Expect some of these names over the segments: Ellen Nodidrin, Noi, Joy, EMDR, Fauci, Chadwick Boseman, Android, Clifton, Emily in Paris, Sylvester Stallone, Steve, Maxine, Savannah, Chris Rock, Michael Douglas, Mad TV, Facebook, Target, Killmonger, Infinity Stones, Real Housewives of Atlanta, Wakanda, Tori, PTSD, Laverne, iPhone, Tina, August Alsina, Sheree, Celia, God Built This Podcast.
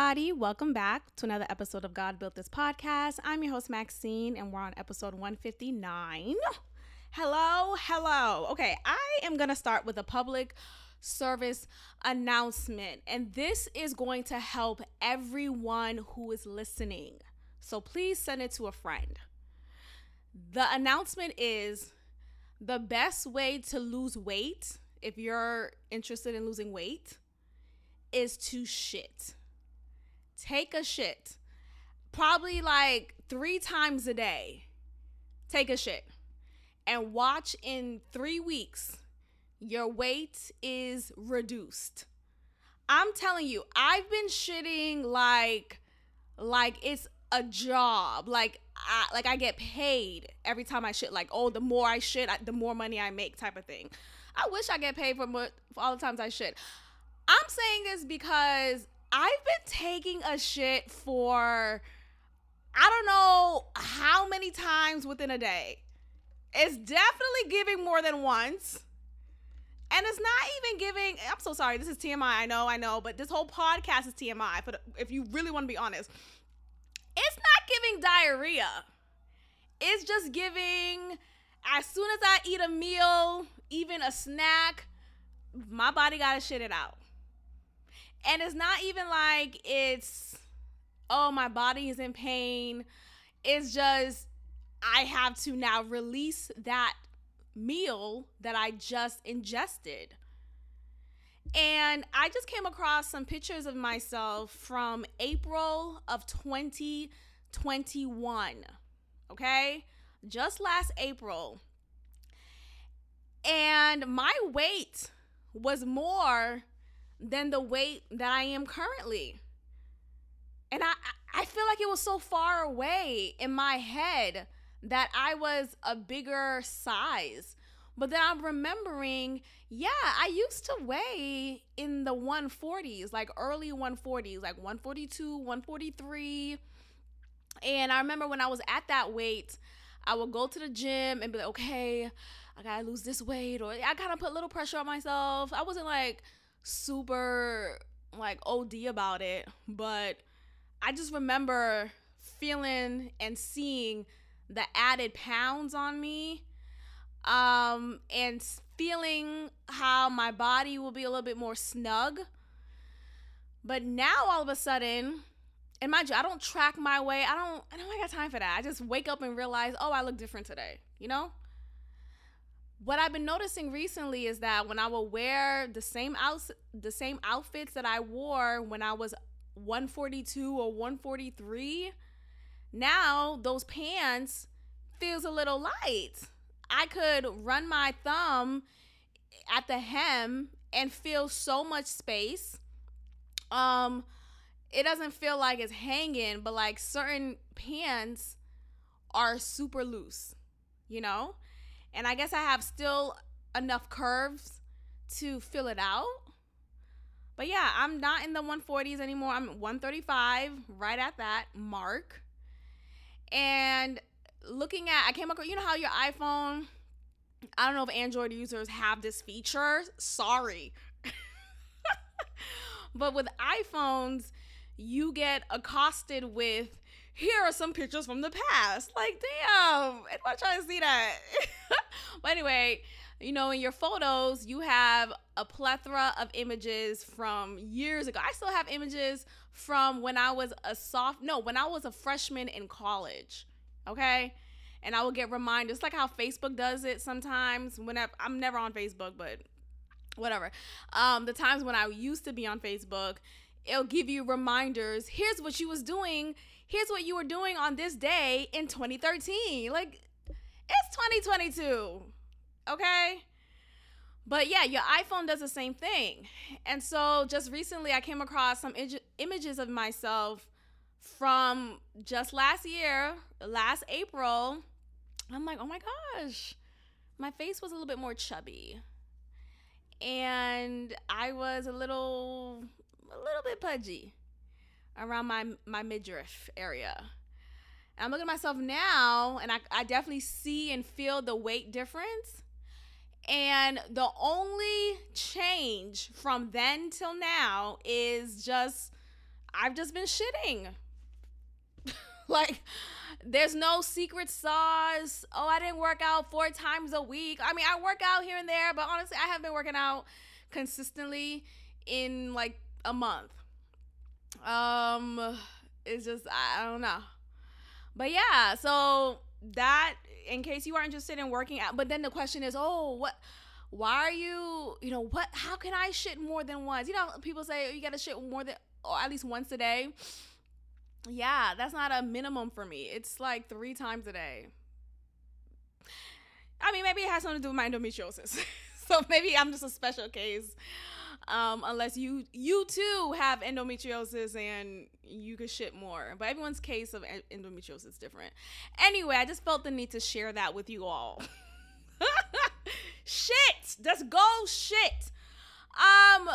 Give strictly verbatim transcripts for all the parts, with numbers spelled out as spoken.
everybody. Welcome back to another episode of God Built This Podcast. I'm your host, Maxine, and we're on episode one fifty-nine. Hello, hello. Okay, I am going to start with a public service announcement, and this is going to help everyone who is listening. So please send it to a friend. The announcement is the best way to lose weight, if you're interested in losing weight, is to shit. Take a shit. Probably like three times a day. Take a shit. And watch in three weeks, your weight is reduced. I'm telling you, I've been shitting like, like it's a job. Like I, like I get paid every time I shit. Like, oh, the more I shit, I, the more money I make type of thing. I wish I get paid for, more, for all the times I shit. I'm saying this because I've been taking a shit for, I don't know how many times within a day. It's definitely giving more than once. And it's not even giving, I'm so sorry, this is T M I, I know, I know, but this whole podcast is T M I, but if you really want to be honest, it's not giving diarrhea. It's just giving, as soon as I eat a meal, even a snack, my body gotta shit it out. And it's not even like it's, oh, my body is in pain. It's just, I have to now release that meal that I just ingested. And I just came across some pictures of myself from April of twenty twenty-one, okay? Just last April. And my weight was more than the weight that I am currently. And I, I feel like it was so far away in my head that I was a bigger size. But then I'm remembering, yeah, I used to weigh in the one forties, like early one forties, like one forty-two, one forty-three. And I remember when I was at that weight, I would go to the gym and be like, okay, I gotta lose this weight, or I gotta put a little pressure on myself. I wasn't like super like O D about it, but I just remember feeling and seeing the added pounds on me, um, and feeling how my body will be a little bit more snug. But now all of a sudden, and mind you, I don't track my weight. I don't, I don't got time for that. I just wake up and realize, oh, I look different today, you know? What I've been noticing recently is that when I will wear the same out, the same outfits that I wore when I was one forty-two or one forty-three, now those pants feels a little light. I could run my thumb at the hem and feel so much space. Um, it doesn't feel like it's hanging, but like certain pants are super loose, you know? And I guess I have still enough curves to fill it out. But yeah, I'm not in the one forties anymore. I'm at one thirty-five, right at that mark. And looking at, I came across, you know how your iPhone, I don't know if Android users have this feature. Sorry. But with iPhones, you get accosted with, here are some pictures from the past. Like, damn, am I trying to see that? But anyway, you know, in your photos, you have a plethora of images from years ago. I still have images from when I was a soft, no, when I was a freshman in college, okay? And I will get reminders. It's like how Facebook does it sometimes. Whenever I'm never on Facebook, but whatever. Um, the times when I used to be on Facebook, it'll give you reminders. Here's what you was doing. Here's what you were doing on this day in twenty thirteen. Like, it's twenty twenty-two, okay? But yeah, your iPhone does the same thing. And so just recently I came across some ig- images of myself from just last year, last April. I'm like, oh my gosh, my face was a little bit more chubby. And I was a little, a little bit pudgy around my, my midriff area. And I'm looking at myself now, and I, I definitely see and feel the weight difference. And the only change from then till now is just I've just been shitting. Like, there's no secret sauce. Oh, I didn't work out four times a week. I mean, I work out here and there, but honestly, I haven't been working out consistently in like a month. Um, it's just, I, I don't know. But yeah, so that, in case you are interested in working out, but then the question is, oh, what, why are you, you know, what, how can I shit more than once? You know, people say, oh, you got to shit more than, or at least once a day. Yeah, that's not a minimum for me. It's like three times a day. I mean, maybe it has something to do with my endometriosis. So maybe I'm just a special case. Um, unless you, you too have endometriosis and you could shit more. But everyone's case of endometriosis is different. Anyway, I just felt the need to share that with you all. Shit! Let's go shit! Um...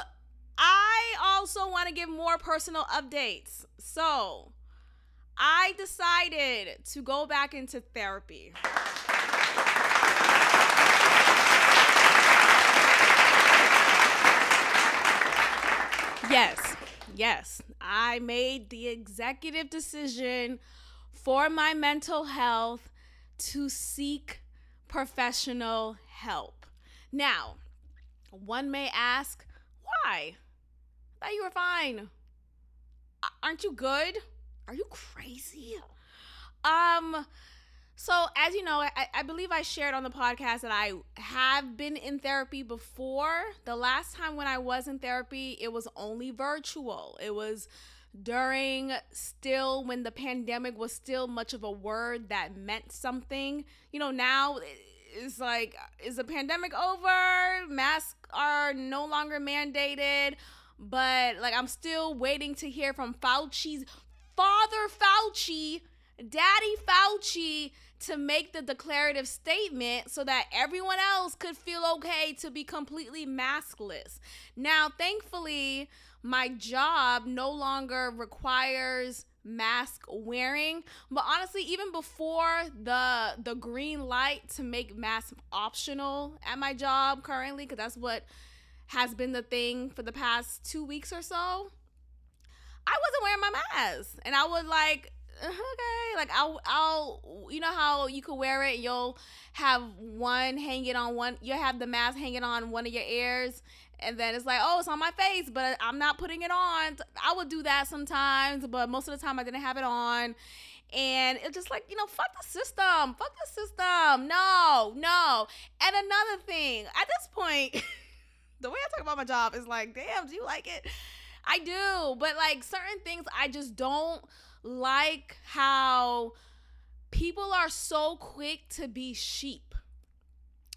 I also want to give more personal updates. So I decided to go back into therapy. Yes, yes. I made the executive decision for my mental health to seek professional help. Now, one may ask, why? I thought you were fine. Aren't you good? Are you crazy? Um, so as you know, I, I believe I shared on the podcast that I have been in therapy before. The last time when I was in therapy, it was only virtual. It was during still when the pandemic was still much of a word that meant something. You know, now it's like, is the pandemic over? Masks are no longer mandated. But, like, I'm still waiting to hear from Fauci's, Father Fauci, Daddy Fauci, to make the declarative statement so that everyone else could feel okay to be completely maskless. Now, thankfully, my job no longer requires mask wearing. But honestly, even before the the green light to make masks optional at my job currently, because that's what has been the thing for the past two weeks or so, I wasn't wearing my mask. And I would like, okay, like I'll, I'll, you know how you could wear it, you'll have one hanging on one, you'll have the mask hanging on one of your ears, and then it's like, oh, it's on my face, but I'm not putting it on. I would do that sometimes, but most of the time I didn't have it on. And it's just like, you know, fuck the system, fuck the system, no, no. And another thing, at this point, the way I talk about my job is like, damn, do you like it? I do. But like certain things, I just don't like how people are so quick to be sheep.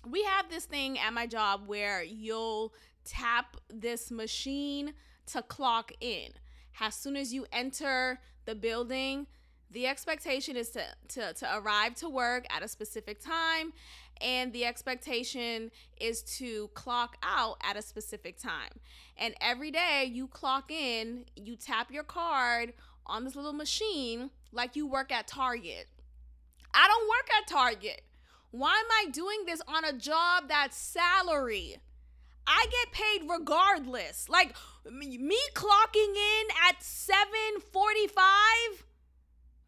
We have this thing at my job where you'll tap this machine to clock in. As soon as you enter the building, the expectation is to, to, to arrive to work at a specific time. And the expectation is to clock out at a specific time. And every day you clock in, you tap your card on this little machine like you work at Target. I don't work at Target. Why am I doing this on a job that's salary? I get paid regardless. Like me clocking in at seven forty-five,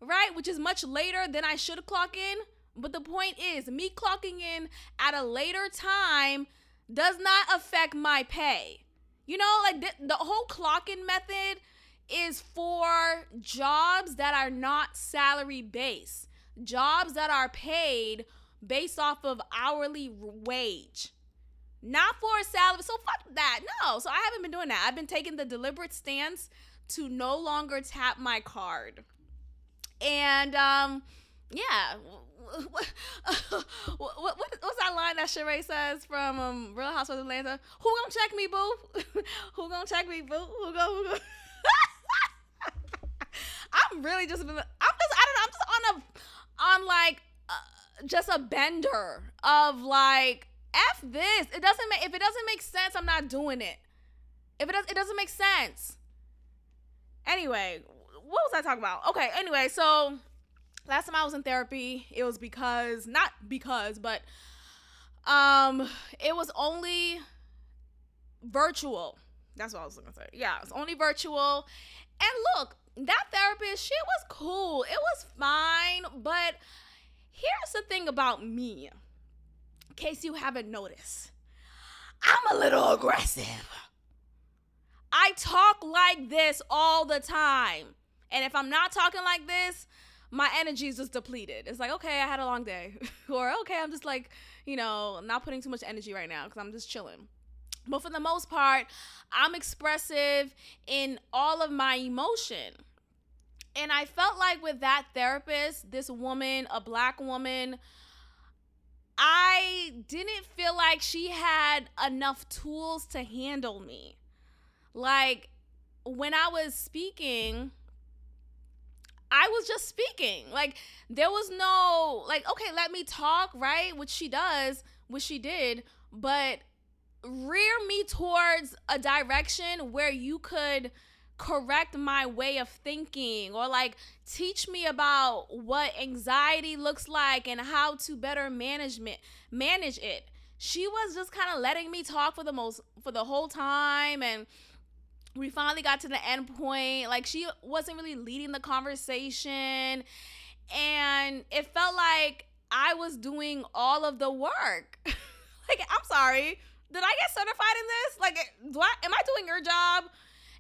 right, which is much later than I should clock in. But the point is, me clocking in at a later time does not affect my pay. You know, like th- the whole clocking method is for jobs that are not salary based, jobs that are paid based off of hourly wage, not for a salary. So fuck that. No. So I haven't been doing that. I've been taking the deliberate stance to no longer tap my card. And, um, yeah, what, what, what, what's that line that Sheree says from um, Real Housewives of Atlanta? Who gonna check me, boo? Who gonna check me, boo? Who gonna? Who gonna? I'm really just, I'm just, I don't know, I'm just on a, on like, uh, just a bender of like, F this. It doesn't make, if it doesn't make sense, I'm not doing it. If it does, it doesn't make sense. Anyway, what was I talking about? Okay, anyway, so last time I was in therapy, it was because, not because, but um, it was only virtual. That's what I was gonna say. Yeah, it's only virtual. And look, that therapist, she was cool. It was fine. But here's the thing about me, in case you haven't noticed, I'm a little aggressive. I talk like this all the time. And if I'm not talking like this, my energy is just depleted. It's like, okay, I had a long day. Or, okay, I'm just like, you know, not putting too much energy right now because I'm just chilling. But for the most part, I'm expressive in all of my emotion. And I felt like with that therapist, this woman, a black woman, I didn't feel like she had enough tools to handle me. Like, when I was speaking, I was just speaking. Like, there was no, like, okay, let me talk, right? Which she does, which she did, but rear me towards a direction where you could correct my way of thinking, or like teach me about what anxiety looks like and how to better management manage it. She was just kind of letting me talk for the most for the whole time, and we finally got to the end point. Like, she wasn't really leading the conversation, and it felt like I was doing all of the work. Like, I'm sorry, did I get certified in this? Like, do I, am I doing your job?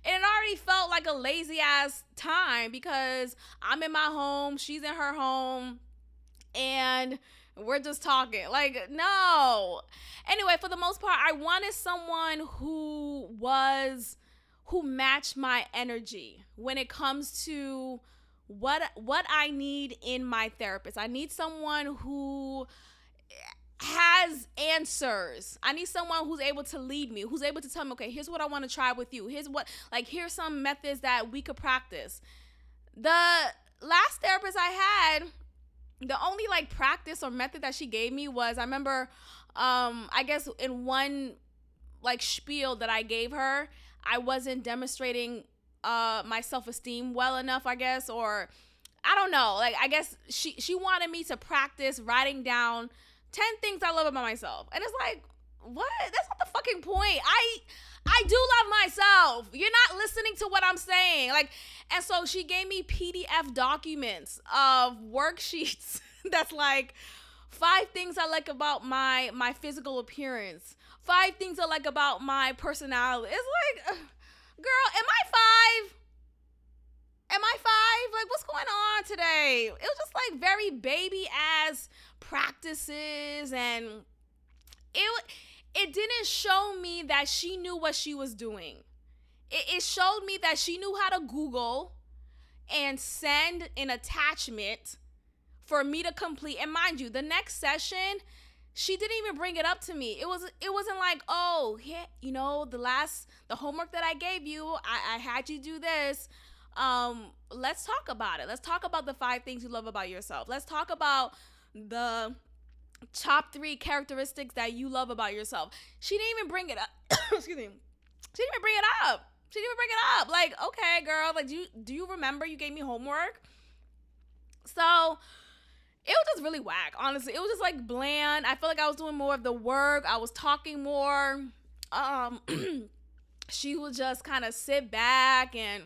And it already felt like a lazy ass time because I'm in my home, she's in her home, and we're just talking. Like, no. Anyway, for the most part, I wanted someone who was, who matched my energy when it comes to what, what I need in my therapist. I need someone who has answers. I need someone who's able to lead me, who's able to tell me, okay, here's what I want to try with you. Here's what, like, here's some methods that we could practice. The last therapist I had, the only like practice or method that she gave me was, I remember, um, I guess in one like spiel that I gave her, I wasn't demonstrating uh, my self-esteem well enough, I guess, or I don't know. Like, I guess she, she wanted me to practice writing down ten things I love about myself. And it's like, what? That's not the fucking point. I I do love myself. You're not listening to what I'm saying. Like, and so she gave me P D F documents of worksheets that's like five things I like about my my physical appearance, five things I like about my personality. It's like, girl, am I five? Am I five? Like, what's going on today? It was just like very baby ass practices, and it it didn't show me that she knew what she was doing. It, it showed me that she knew how to Google and send an attachment for me to complete. And mind you, the next session, she didn't even bring it up to me. It was it wasn't like, oh, yeah, you know, the last the homework that I gave you, I, I had you do this. Um, let's talk about it. Let's talk about the five things you love about yourself. Let's talk about the top three characteristics that you love about yourself. She didn't even bring it up. Excuse me. She didn't even bring it up. She didn't even bring it up. Like, okay, girl, like, do you, do you remember you gave me homework? So it was just really whack. Honestly, it was just like bland. I felt like I was doing more of the work. I was talking more. Um, she would just kind of sit back and,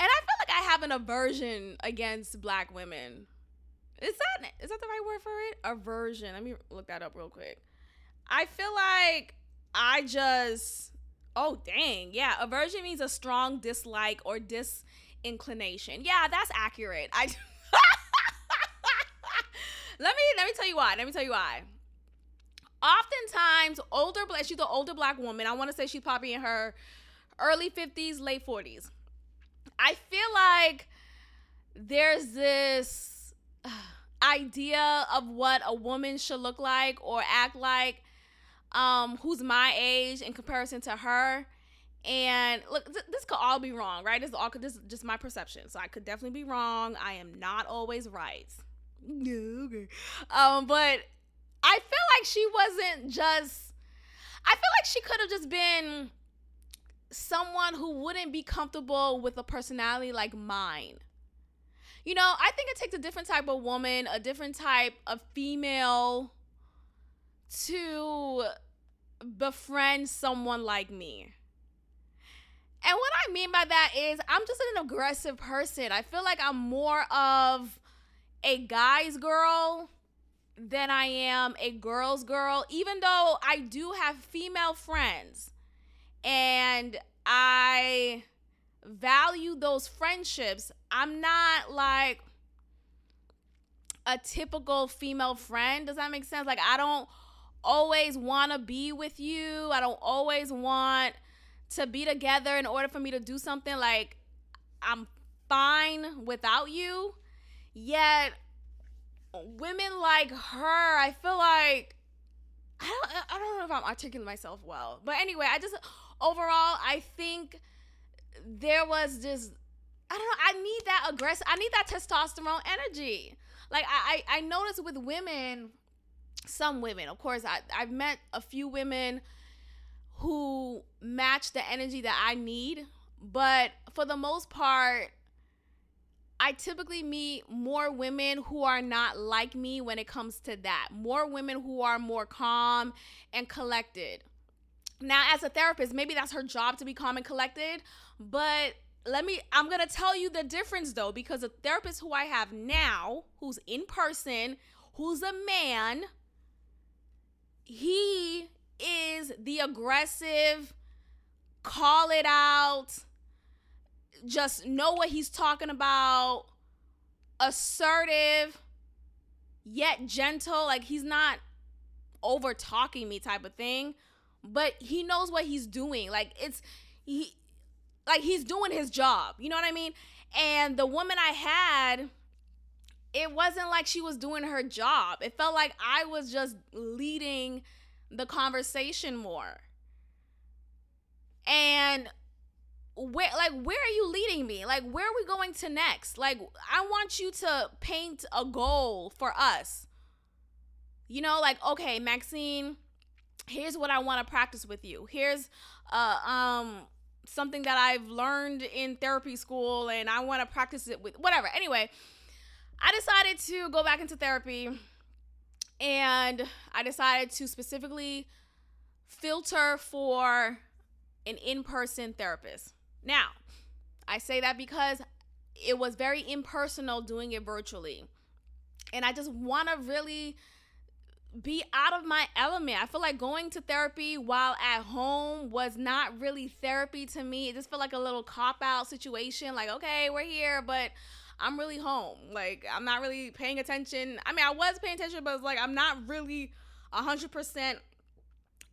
And I feel like I have an aversion against black women. Is that is that the right word for it? Aversion. Let me look that up real quick. I feel like I just, oh, dang. Yeah, aversion means a strong dislike or disinclination. Yeah, that's accurate. I let me let me tell you why. Let me tell you why. Oftentimes, older black, she's an older black woman. I want to say she's probably in her early fifties, late forties. I feel like there's this idea of what a woman should look like or act like, um, who's my age in comparison to her. And look, th- this could all be wrong, right? This is all, this is just my perception. So I could definitely be wrong. I am not always right. Um, but I feel like she wasn't just, I feel like she could have just been someone who wouldn't be comfortable with a personality like mine. You know, I think it takes a different type of woman, a different type of female to befriend someone like me. And what I mean by that is I'm just an aggressive person. I feel like I'm more of a guy's girl than I am a girl's girl, even though I do have female friends. And I value those friendships. I'm not like a typical female friend. Does that make sense? Like, I don't always want to be with you. I don't always want to be together in order for me to do something. Like, I'm fine without you. Yet women like her, I feel like, I don't, I don't know if I'm articulating myself well, but anyway, I just, overall, I think there was this, I don't know, I need that aggressive, I need that testosterone energy. Like, I, I, I noticed with women, some women, of course, I, I've met a few women who match the energy that I need, but for the most part, I typically meet more women who are not like me when it comes to that. More women who are more calm and collected. Now, as a therapist, maybe that's her job to be calm and collected, but let me, I'm going to tell you the difference though, because the therapist who I have now, who's in person, who's a man, he is the aggressive, call it out, just know what he's talking about, assertive, yet gentle. Like, he's not over talking me type of thing, but he knows what he's doing. Like, it's, he, like, he's doing his job. You know what I mean? And the woman I had, it wasn't like she was doing her job. It felt like I was just leading the conversation more. And where, like, where are you leading me? Like, where are we going to next? Like, I want you to paint a goal for us. You know, like, okay, Maxine, here's what I want to practice with you. Here's uh, um something that I've learned in therapy school, and I want to practice it with whatever. Anyway, I decided to go back into therapy, and I decided to specifically filter for an in-person therapist. Now, I say that because it was very impersonal doing it virtually. And I just want to really be out of my element. I feel like going to therapy while at home was not really therapy to me. It just felt like a little cop-out situation. Like, okay, we're here, but I'm really home. Like, I'm not really paying attention. I mean, I was paying attention, but it's like I'm not really one hundred percent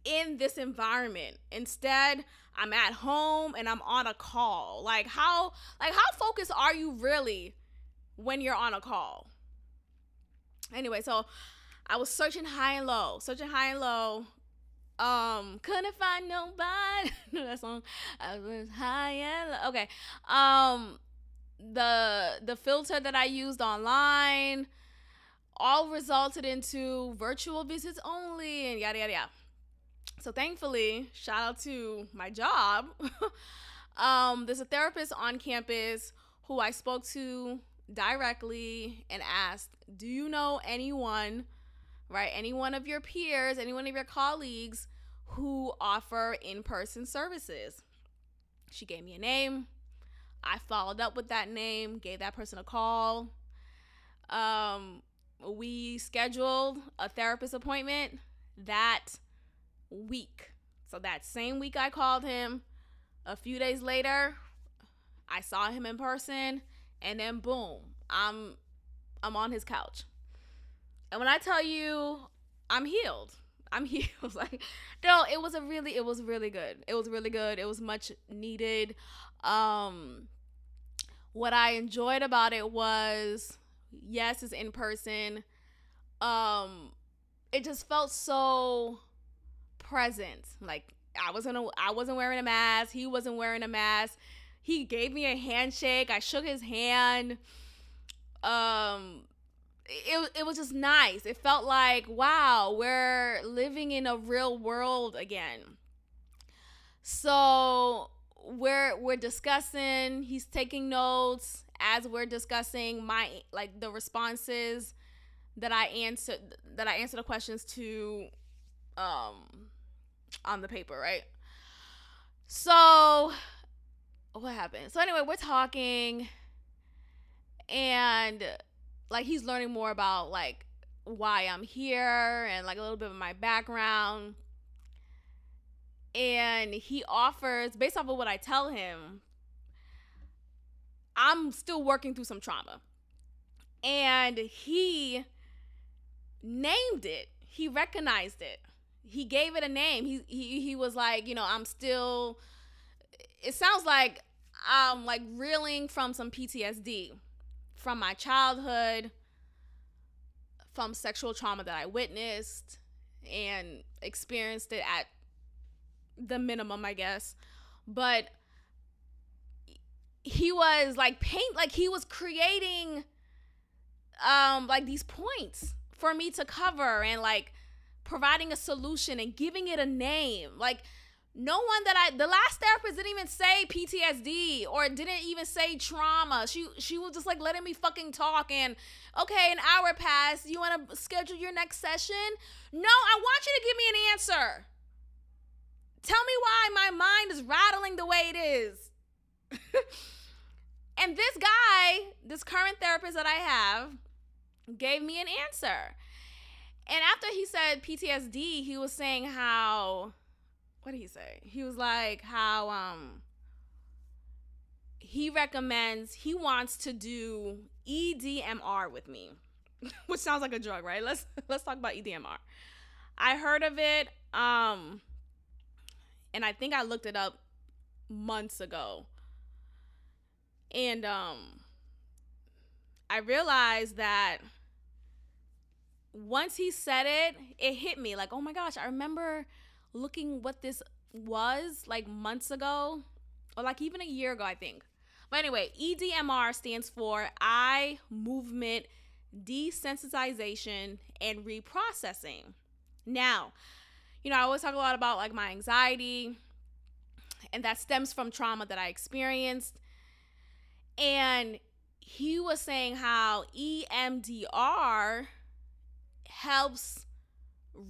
in this environment. Instead, I'm at home and I'm on a call. Like, how, like, how focused are you really when you're on a call? Anyway, so I was searching high and low, searching high and low. Um, couldn't find nobody. That song. I was high and low. Okay. Um, the the filter that I used online all resulted into virtual visits only, and yada yada yada. So thankfully, shout out to my job, um, there's a therapist on campus who I spoke to directly and asked, do you know anyone, right, any one of your peers, any one of your colleagues who offer in-person services? She gave me a name. I followed up with that name, gave that person a call. Um, we scheduled a therapist appointment that week. So that same week I called him. A few days later, I saw him in person, and then boom, I'm I'm on his couch. And when I tell you, I'm healed. I'm healed. Like, no, it was a really, it was really good. It was really good. It was much needed. Um, what I enjoyed about it was, yes, it's in person. Um, it just felt so present. Like, I wasn't, a, I wasn't wearing a mask. He wasn't wearing a mask. He gave me a handshake. I shook his hand. Um, it, it was just nice. It felt like, wow, we're living in a real world again. So we're, we're discussing, he's taking notes as we're discussing my, like, the responses that I answered, that I answered the questions to, um, on the paper, right? So what happened? So anyway, we're talking, and like he's learning more about like why I'm here and like a little bit of my background. And he offers, based off of what I tell him, I'm still working through some trauma. And he named it. He recognized it. He gave it a name. He he he was like, you know, I'm still, it sounds like I'm like reeling from some P T S D from my childhood, from sexual trauma that I witnessed and experienced it at the minimum, I guess. But he was like paint, like he was creating um like these points for me to cover and like providing a solution and giving it a name. Like no one that I the last therapist didn't even say P T S D or didn't even say trauma. She she was just like letting me fucking talk. And okay, an hour passed. You want to schedule your next session? No, I want you to give me an answer. Tell me why my mind is rattling the way it is. And this guy, this current therapist that I have, gave me an answer. And after he said P T S D, he was saying how, what did he say? He was like how um, he recommends, he wants to do E D M R with me, which sounds like a drug, right? Let's let's talk about E D M R. I heard of it. Um, And I think I looked it up months ago. And um, I realized that once he said it, it hit me. Like, oh my gosh, I remember looking what this was like months ago. Or like even a year ago, I think. But anyway, E D M R stands for Eye Movement Desensitization and Reprocessing. Now, you know, I always talk a lot about like my anxiety, and that stems from trauma that I experienced. And he was saying how E M D R helps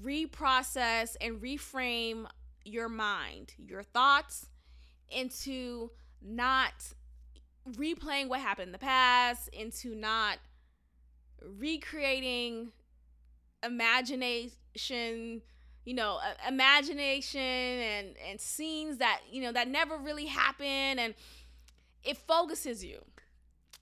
reprocess and reframe your mind, your thoughts into not replaying what happened in the past, into not recreating imagination you know, imagination and, and scenes that, you know, that never really happen, and it focuses you.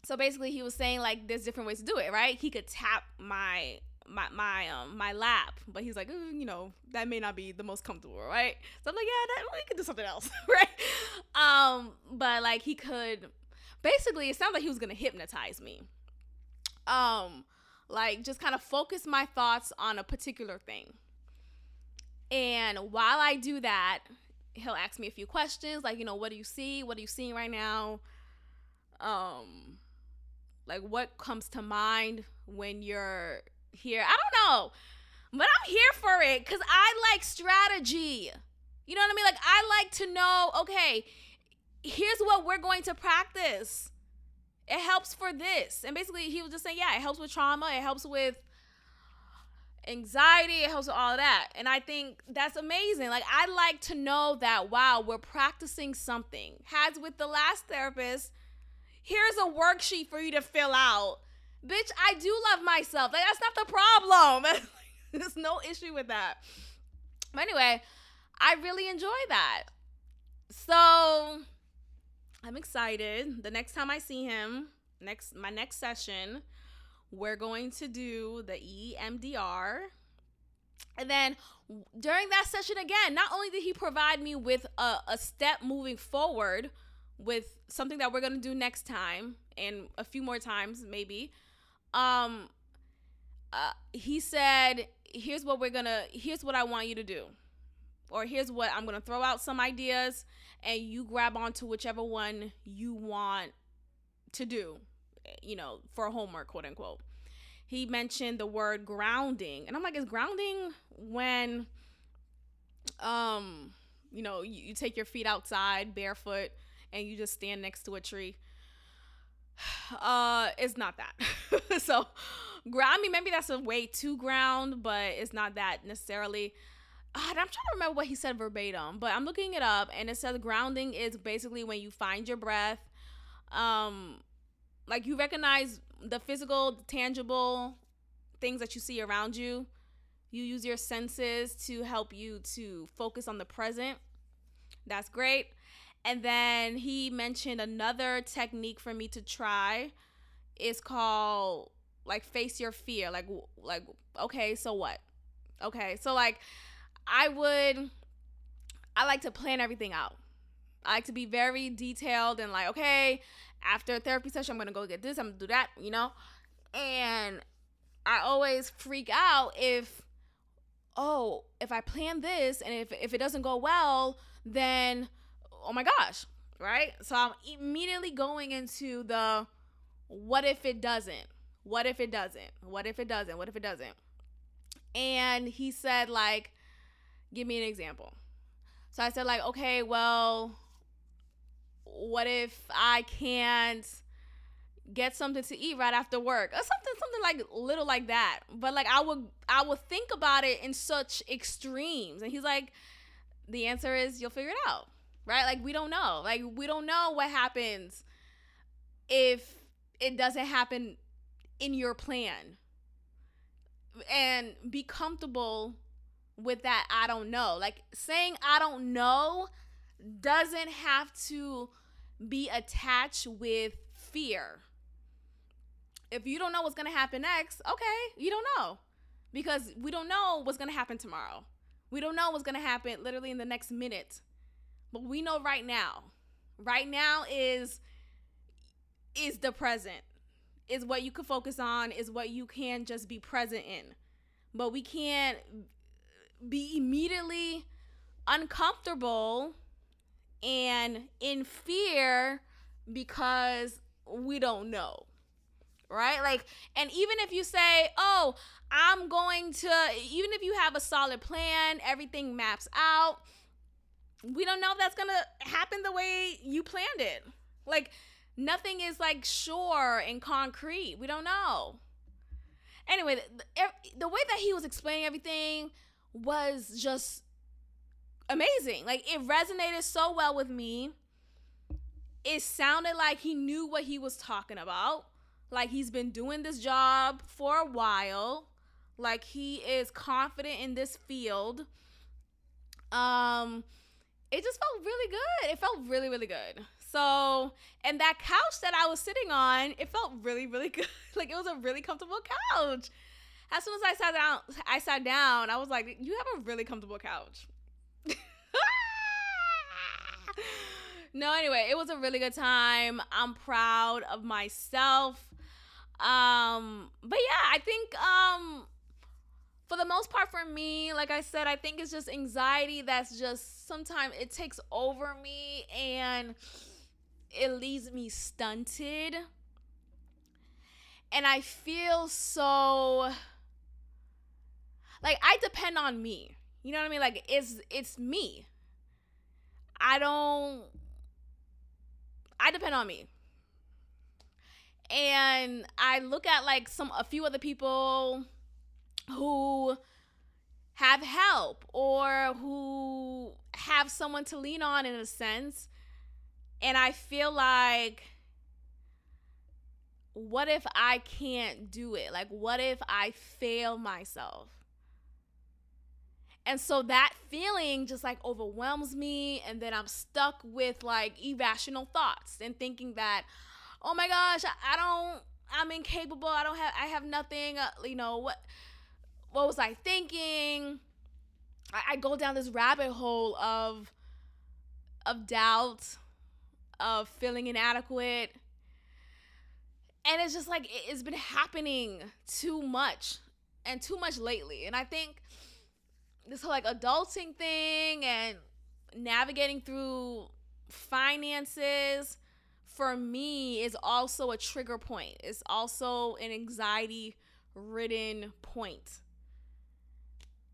So basically he was saying like, there's different ways to do it, right? He could tap my, my, my, um, my lap, but he's like, you know, that may not be the most comfortable, right? So I'm like, yeah, that, we could do something else, right? Um, but like he could, basically it sounds like he was going to hypnotize me. Um, like just kind of focus my thoughts on a particular thing. And while I do that, he'll ask me a few questions, like, you know, what do you see? What are you seeing right now? Um, like, what comes to mind when you're here? I don't know, but I'm here for it because I like strategy. You know what I mean? Like, I like to know, okay, here's what we're going to practice. It helps for this. And basically, he was just saying, yeah, it helps with trauma. It helps with anxiety, it helps with all of that. And I think that's amazing. Like, I like to know that, wow, we're practicing something. As with the last therapist, here's a worksheet for you to fill out. Bitch, I do love myself. Like, that's not the problem. There's no issue with that. But anyway, I really enjoy that. So I'm excited. The next time I see him, next my next session, we're going to do the E M D R. And then during that session, again, not only did he provide me with a, a step moving forward with something that we're going to do next time and a few more times, maybe, um, uh, he said, here's what we're going to, here's what I want you to do. Or here's what I'm going to throw out some ideas and you grab onto whichever one you want to do, you know, for homework, quote unquote. He mentioned the word grounding. And I'm like, is grounding when, um, you know, you, you take your feet outside barefoot and you just stand next to a tree? Uh, it's not that. So ground, I mean, maybe that's a way to ground, but it's not that necessarily. I'm trying to remember what he said verbatim, but I'm looking it up, and it says grounding is basically when you find your breath. Um, like you recognize the physical, tangible things that you see around you. You use your senses to help you to focus on the present. That's great. And then he mentioned another technique for me to try. It's called like face your fear. Like, like, okay, so what? Okay. So like I would, I like to plan everything out. I like to be very detailed and like, okay, after a therapy session, I'm going to go get this. I'm going to do that, you know? And I always freak out if, oh, if I plan this and if, if it doesn't go well, then, oh my gosh, right? So I'm immediately going into the, what if it doesn't? What if it doesn't? What if it doesn't? What if it doesn't? And he said, like, give me an example. So I said, like, okay, well, what if I can't get something to eat right after work or something, something like little like that. But like, I would, I would think about it in such extremes. And he's like, the answer is you'll figure it out. Right? Like, we don't know. Like, we don't know what happens if it doesn't happen in your plan. And be comfortable with that. I don't know. Like, saying I don't know doesn't have to be attached with fear. If you don't know what's going to happen next, okay, you don't know. Because we don't know what's going to happen tomorrow. We don't know what's going to happen literally in the next minute. But we know right now. Right now is is the present. Is what you can focus on, is what you can just be present in. But we can't be immediately uncomfortable and in fear because we don't know. Right? Like, and even if you say, oh, I'm going to, even if you have a solid plan, everything maps out, we don't know if that's going to happen the way you planned it. Like, nothing is like sure and concrete. We don't know. Anyway, the, the way that he was explaining everything was just amazing. Like, it resonated so well with me. It sounded like he knew what he was talking about. Like, he's been doing this job for a while. Like, he is confident in this field. Um... It just felt really good. It felt really, really good. So, and that couch that I was sitting on, it felt really, really good. Like, it was a really comfortable couch. As soon as I sat down, I sat down, I was like, you have a really comfortable couch. No, anyway, it was a really good time. I'm proud of myself. Um, but yeah, I think, um, for the most part for me, like I said, I think it's just anxiety that's just sometimes it takes over me and it leaves me stunted. And I feel so, like, I depend on me. You know what I mean? Like, it's, it's me. I don't, I depend on me. And I look at like some, a few other people who have help or who have someone to lean on in a sense. And I feel like, what if I can't do it? Like, what if I fail myself? And so that feeling just like overwhelms me. And then I'm stuck with like irrational thoughts and thinking that, oh my gosh, I don't, I'm incapable. I don't have, I have nothing, uh, you know, what, What was I thinking? I, I go down this rabbit hole of, of doubt, of feeling inadequate. And it's just like, it, it's been happening too much and too much lately. And I think this whole like adulting thing and navigating through finances for me is also a trigger point. It's also an anxiety-ridden point.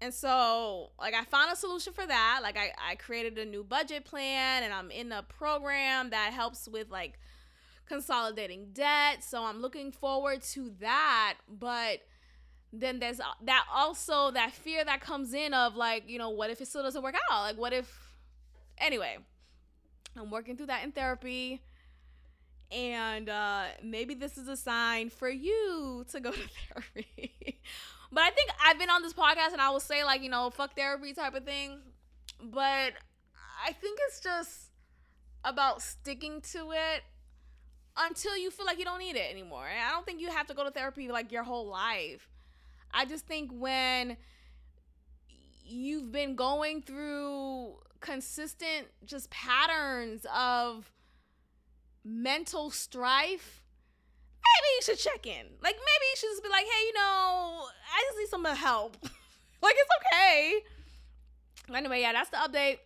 And so, like, I found a solution for that. Like, I, I created a new budget plan, and I'm in a program that helps with, like, consolidating debt. So I'm looking forward to that. But then there's that also that fear that comes in of like, you know, what if it still doesn't work out? Like, what if, anyway, I'm working through that in therapy. And uh, maybe this is a sign for you to go to therapy. But I think I've been on this podcast and I will say like, you know, fuck therapy type of thing. But I think it's just about sticking to it until you feel like you don't need it anymore. And I don't think you have to go to therapy like your whole life. I just think when you've been going through consistent just patterns of mental strife, maybe you should check in. Like, maybe you should just be like, hey, you know, I just need some help. Like, it's okay. Anyway, yeah, that's the update.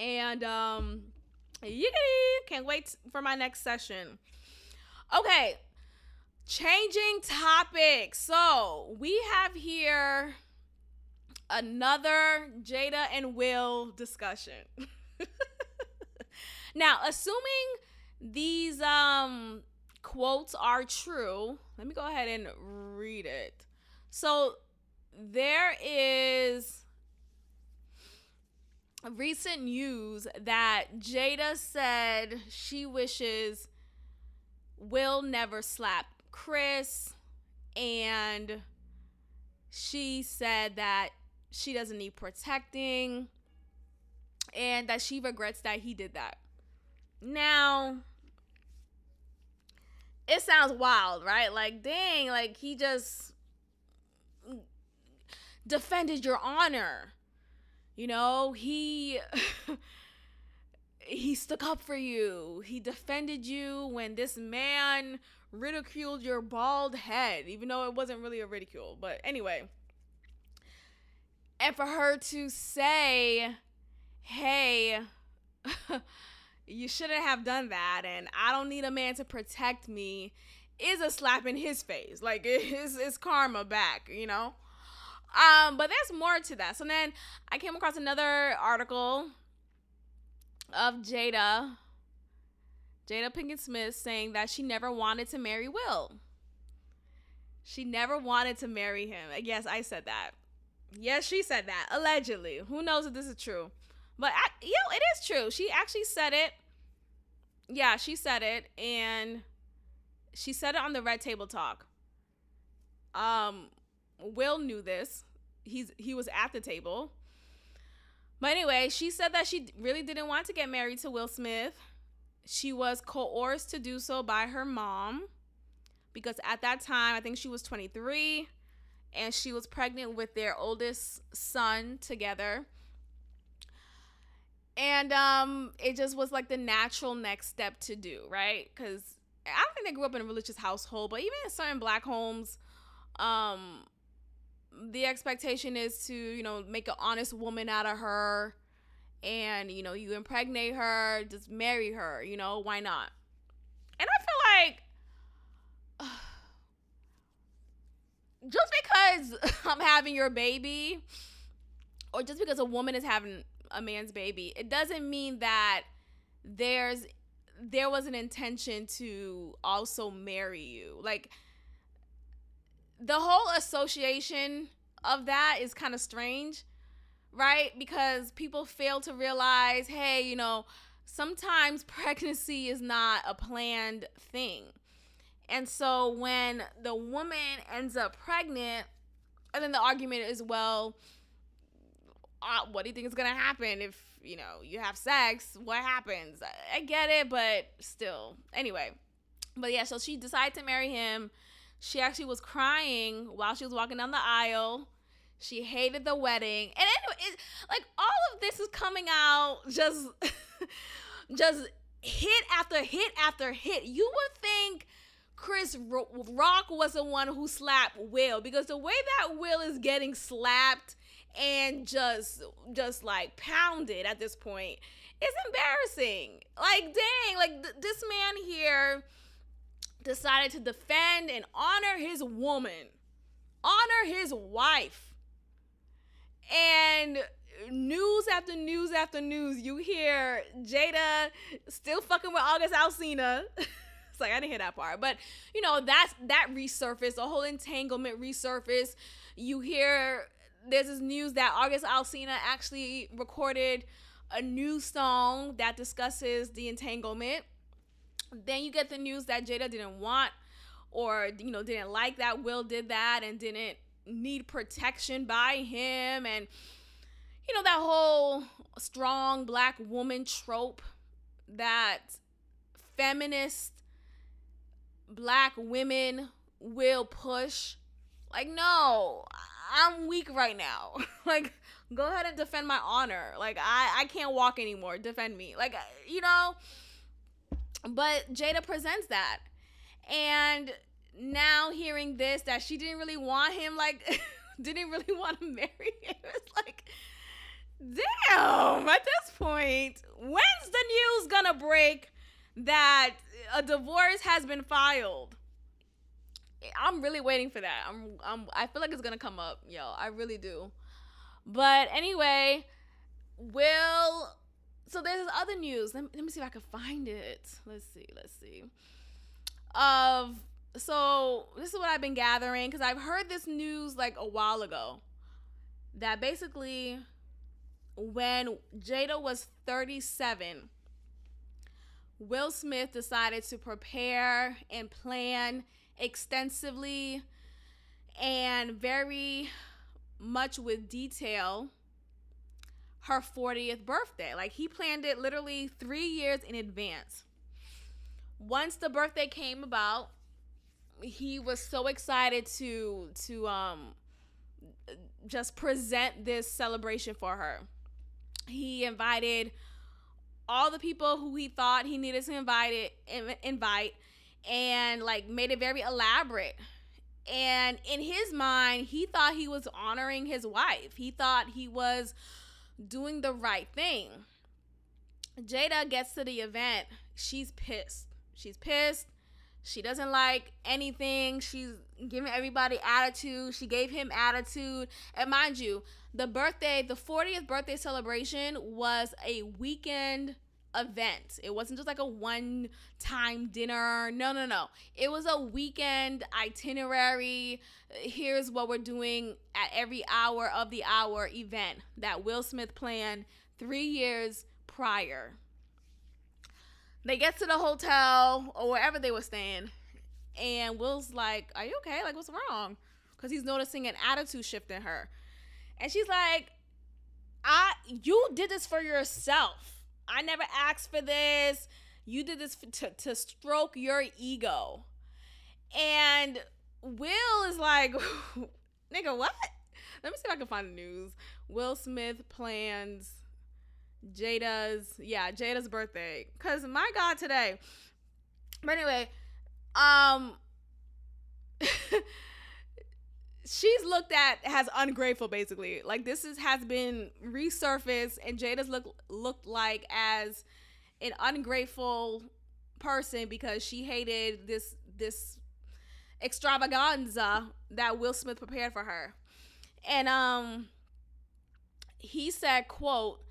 And um, yiggity, can't wait for my next session. Okay, changing topics. So we have here another Jada and Will discussion. Now, assuming these um, quotes are true, let me go ahead and read it. So there is recent news that Jada said she wishes Will never slapped Chris, and she said that she doesn't need protecting and that she regrets that he did that. Now, it sounds wild, right? Like, dang, like, he just defended your honor. You know, he, he stuck up for you. He defended you when this man ridiculed your bald head, even though it wasn't really a ridicule. But anyway, and for her to say, hey, you shouldn't have done that, and I don't need a man to protect me, is a slap in his face. Like, it's, it's karma back, you know? Um, but there's more to that. So then I came across another article of Jada, Jada Pinkett Smith, saying that she never wanted to marry Will. She never wanted to marry him. Yes, I said that. Yes, she said that, allegedly. Who knows if this is true? But, I, you know, it is true. She actually said it. Yeah, she said it. And she said it on the Red Table Talk. Um, Will knew this. He's He was at the table. But anyway, she said that she really didn't want to get married to Will Smith. She was coerced to do so by her mom. Because at that time, I think she was twenty-three. And she was pregnant with their oldest son together. And um, it just was like the natural next step to do, right? Because I don't think they grew up in a religious household, but even in certain black homes, um, the expectation is to, you know, make an honest woman out of her and, you know, you impregnate her, just marry her, you know, why not? And I feel like uh, just because I'm having your baby or just because a woman is having a man's baby, it doesn't mean that there's there was an intention to also marry you. Like, the whole association of that is kind of strange, right? Because people fail to realize, hey, you know, sometimes pregnancy is not a planned thing. And so when the woman ends up pregnant, and then the argument is, well, Uh, what do you think is going to happen if, you know, you have sex? What happens? I, I get it, but still. Anyway. But yeah, so she decided to marry him. She actually was crying while she was walking down the aisle. She hated the wedding. And anyway, it, like, all of this is coming out just, just hit after hit after hit. You would think Chris Rock was the one who slapped Will, because the way that Will is getting slapped and just just like pounded at this point, it's embarrassing. Like, dang, like th- this man here decided to defend and honor his woman, honor his wife. And news after news after news, you hear Jada still fucking with August Alsina It's like, I didn't hear that part. But, you know, that's that resurfaced, the whole entanglement resurfaced. You hear there's this news that August Alsina actually recorded a new song that discusses the entanglement. Then you get the news that Jada didn't want or, you know, didn't like that Will did that and didn't need protection by him. And, you know, that whole strong black woman trope that feminist black women will push. Like, no, I'm weak right now. Like, go ahead and defend my honor. Like, I, I can't walk anymore. Defend me. Like, you know, but Jada presents that. And now hearing this, that she didn't really want him, like, didn't really want to marry him. It's like, damn, at this point, when's the news gonna break that a divorce has been filed? I'm really waiting for that. I'm, I'm, I feel like it's gonna come up, yo. I really do. But anyway, Will, so there's this other news. Let me, let me see if I can find it. Let's see, let's see. Of, so this is what I've been gathering, because I've heard this news like a while ago, that basically when Jada was thirty-seven, Will Smith decided to prepare and plan extensively and very much with detail her fortieth birthday. Like, he planned it literally three years in advance. Once the birthday came about, he was so excited to to um just present this celebration for her. He invited all the people who he thought he needed to invite it, invite and like made it very elaborate. And in his mind, he thought he was honoring his wife. He thought he was doing the right thing. Jada gets to the event. She's pissed. She's pissed. She doesn't like anything. She's giving everybody attitude. She gave him attitude. And mind you, the birthday, the fortieth birthday celebration was a weekend event. It wasn't just like a one-time dinner. No, no, no. It was a weekend itinerary. Here's what we're doing at every hour of the hour event that Will Smith planned three years prior. They get to the hotel or wherever they were staying, and Will's like, are you okay? Like, what's wrong? Because he's noticing an attitude shift in her. And she's like, I, you did this for yourself. I never asked for this. You did this to, to stroke your ego. And Will is like, nigga, what? Let me see if I can find the news. Will Smith plans Jada's, yeah, Jada's birthday. Because my God, today. But anyway, um, she's looked at as ungrateful, basically. Like, this is, has been resurfaced, and Jada's look, looked like as an ungrateful person because she hated this, this extravaganza that Will Smith prepared for her. And um, he said, quote,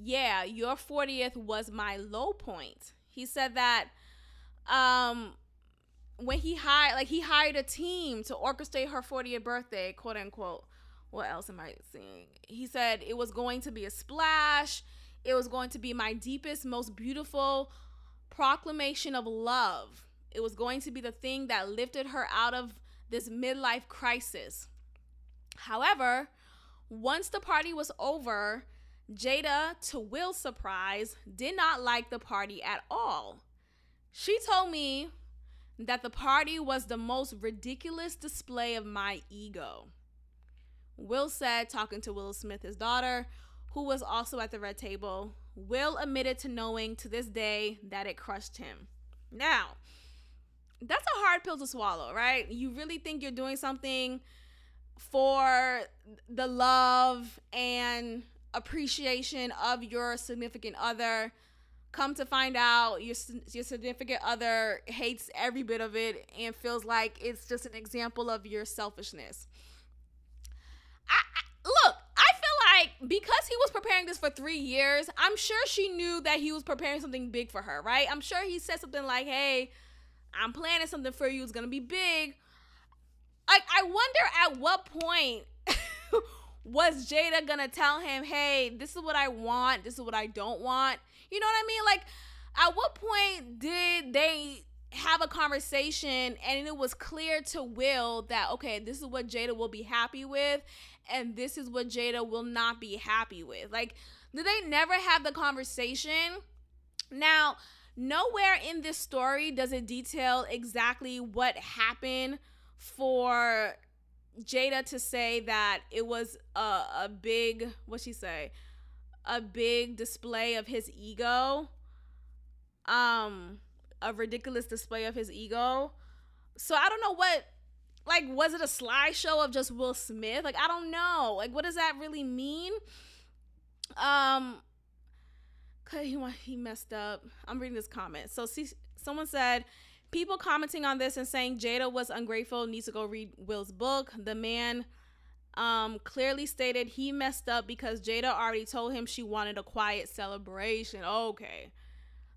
yeah, your fortieth was my low point. He said that um, when he hired, like he hired a team to orchestrate her fortieth birthday, quote unquote. What else am I seeing? He said it was going to be a splash. It was going to be my deepest, most beautiful proclamation of love. It was going to be the thing that lifted her out of this midlife crisis. However, once the party was over, Jada, to Will's surprise, did not like the party at all. She told me that the party was the most ridiculous display of my ego, Will said, talking to Will Smith, his daughter, who was also at the Red Table. Will admitted to knowing to this day that it crushed him. Now, that's a hard pill to swallow, right? You really think you're doing something for the love and appreciation of your significant other. Come to find out your your significant other hates every bit of it and feels like it's just an example of your selfishness. I, I look, I feel like because he was preparing this for three years, I'm sure she knew that he was preparing something big for her, right? I'm sure he said something like, hey, I'm planning something for you. It's going to be big. Like, I wonder at what point was Jada going to tell him, hey, this is what I want. This is what I don't want. You know what I mean? Like, at what point did they have a conversation and it was clear to Will that, okay, this is what Jada will be happy with and this is what Jada will not be happy with? Like, did they never have the conversation? Now, nowhere in this story does it detail exactly what happened for Jada to say that it was a, a big, what'd she say? A big display of his ego. Um... a ridiculous display of his ego. So I don't know what, like, was it a slideshow of just Will Smith? Like, I don't know. Like, what does that really mean? Um, cause he, he messed up. I'm reading this comment. So see, someone said, people commenting on this and saying Jada was ungrateful needs to go read Will's book. The man um, clearly stated he messed up because Jada already told him she wanted a quiet celebration. Okay.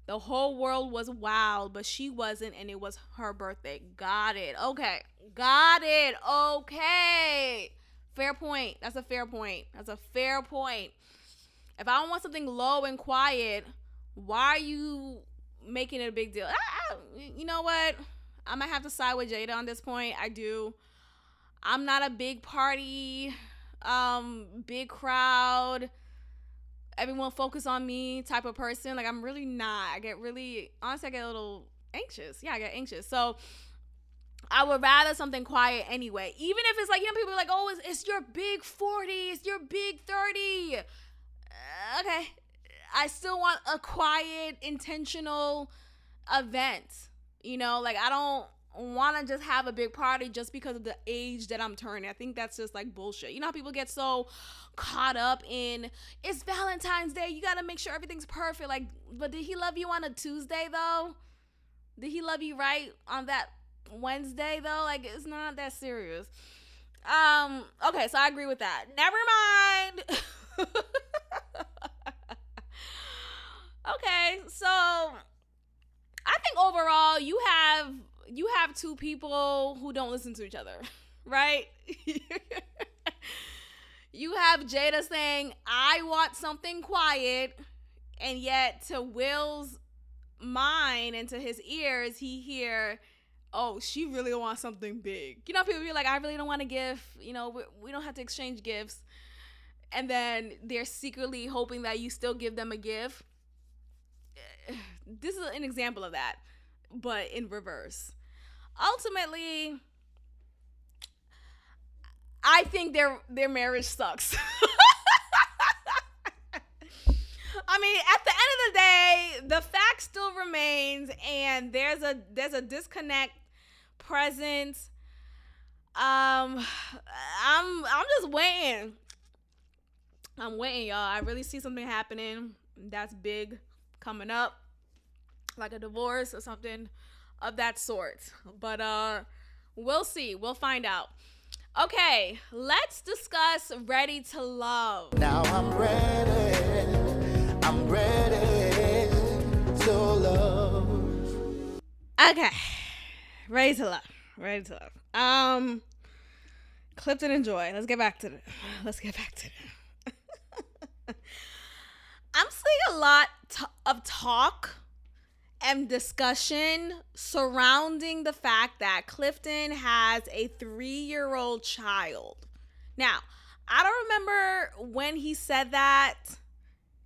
The whole world was wild, but she wasn't, and it was her birthday. Got it. Okay. Got it. Okay. Fair point. That's a fair point. That's a fair point. If I don't want something low and quiet, why are you making it a big deal? Ah, you know what? I might have to side with Jada on this point. I do. I'm not a big party, um, big crowd, everyone focus on me type of person. Like, I'm really not. I get really, honestly, I get a little anxious. Yeah, I get anxious. So I would rather something quiet anyway. Even if it's like, you know, people are like, oh, it's, it's your big forty. It's your big thirty. Uh, okay. I still want a quiet, intentional event. You know, like, I don't want to just have a big party just because of the age that I'm turning. I think that's just like bullshit. You know how people get so caught up in, it's Valentine's Day, you got to make sure everything's perfect. Like, but did he love you on a Tuesday though? Did he love you right on that Wednesday though? Like, it's not that serious. Um, okay, so I agree with that. Never mind. Okay, so I think overall you have you have two people who don't listen to each other, right? You have Jada saying, I want something quiet. And yet to Will's mind and to his ears, he hear, oh, she really wants something big. You know, people be like, I really don't want a gift. You know, we, we don't have to exchange gifts. And then they're secretly hoping that you still give them a gift. This is an example of that, but in reverse. Ultimately, I think their their marriage sucks. I mean, at the end of the day, the fact still remains, and there's a there's a disconnect present. Um, I'm I'm just waiting. I'm waiting, y'all. I really see something happening that's big coming up, like a divorce or something of that sort. But uh, we'll see. We'll find out. Okay, let's discuss Ready to Love. Now I'm ready. I'm ready to love. Okay. Ready to Love. Ready to Love. Um, Clifton and Joy. Let's get back to it. Let's get back to it. I'm seeing a lot t- of talk and discussion surrounding the fact that Clifton has a three-year-old child. Now, I don't remember when he said that.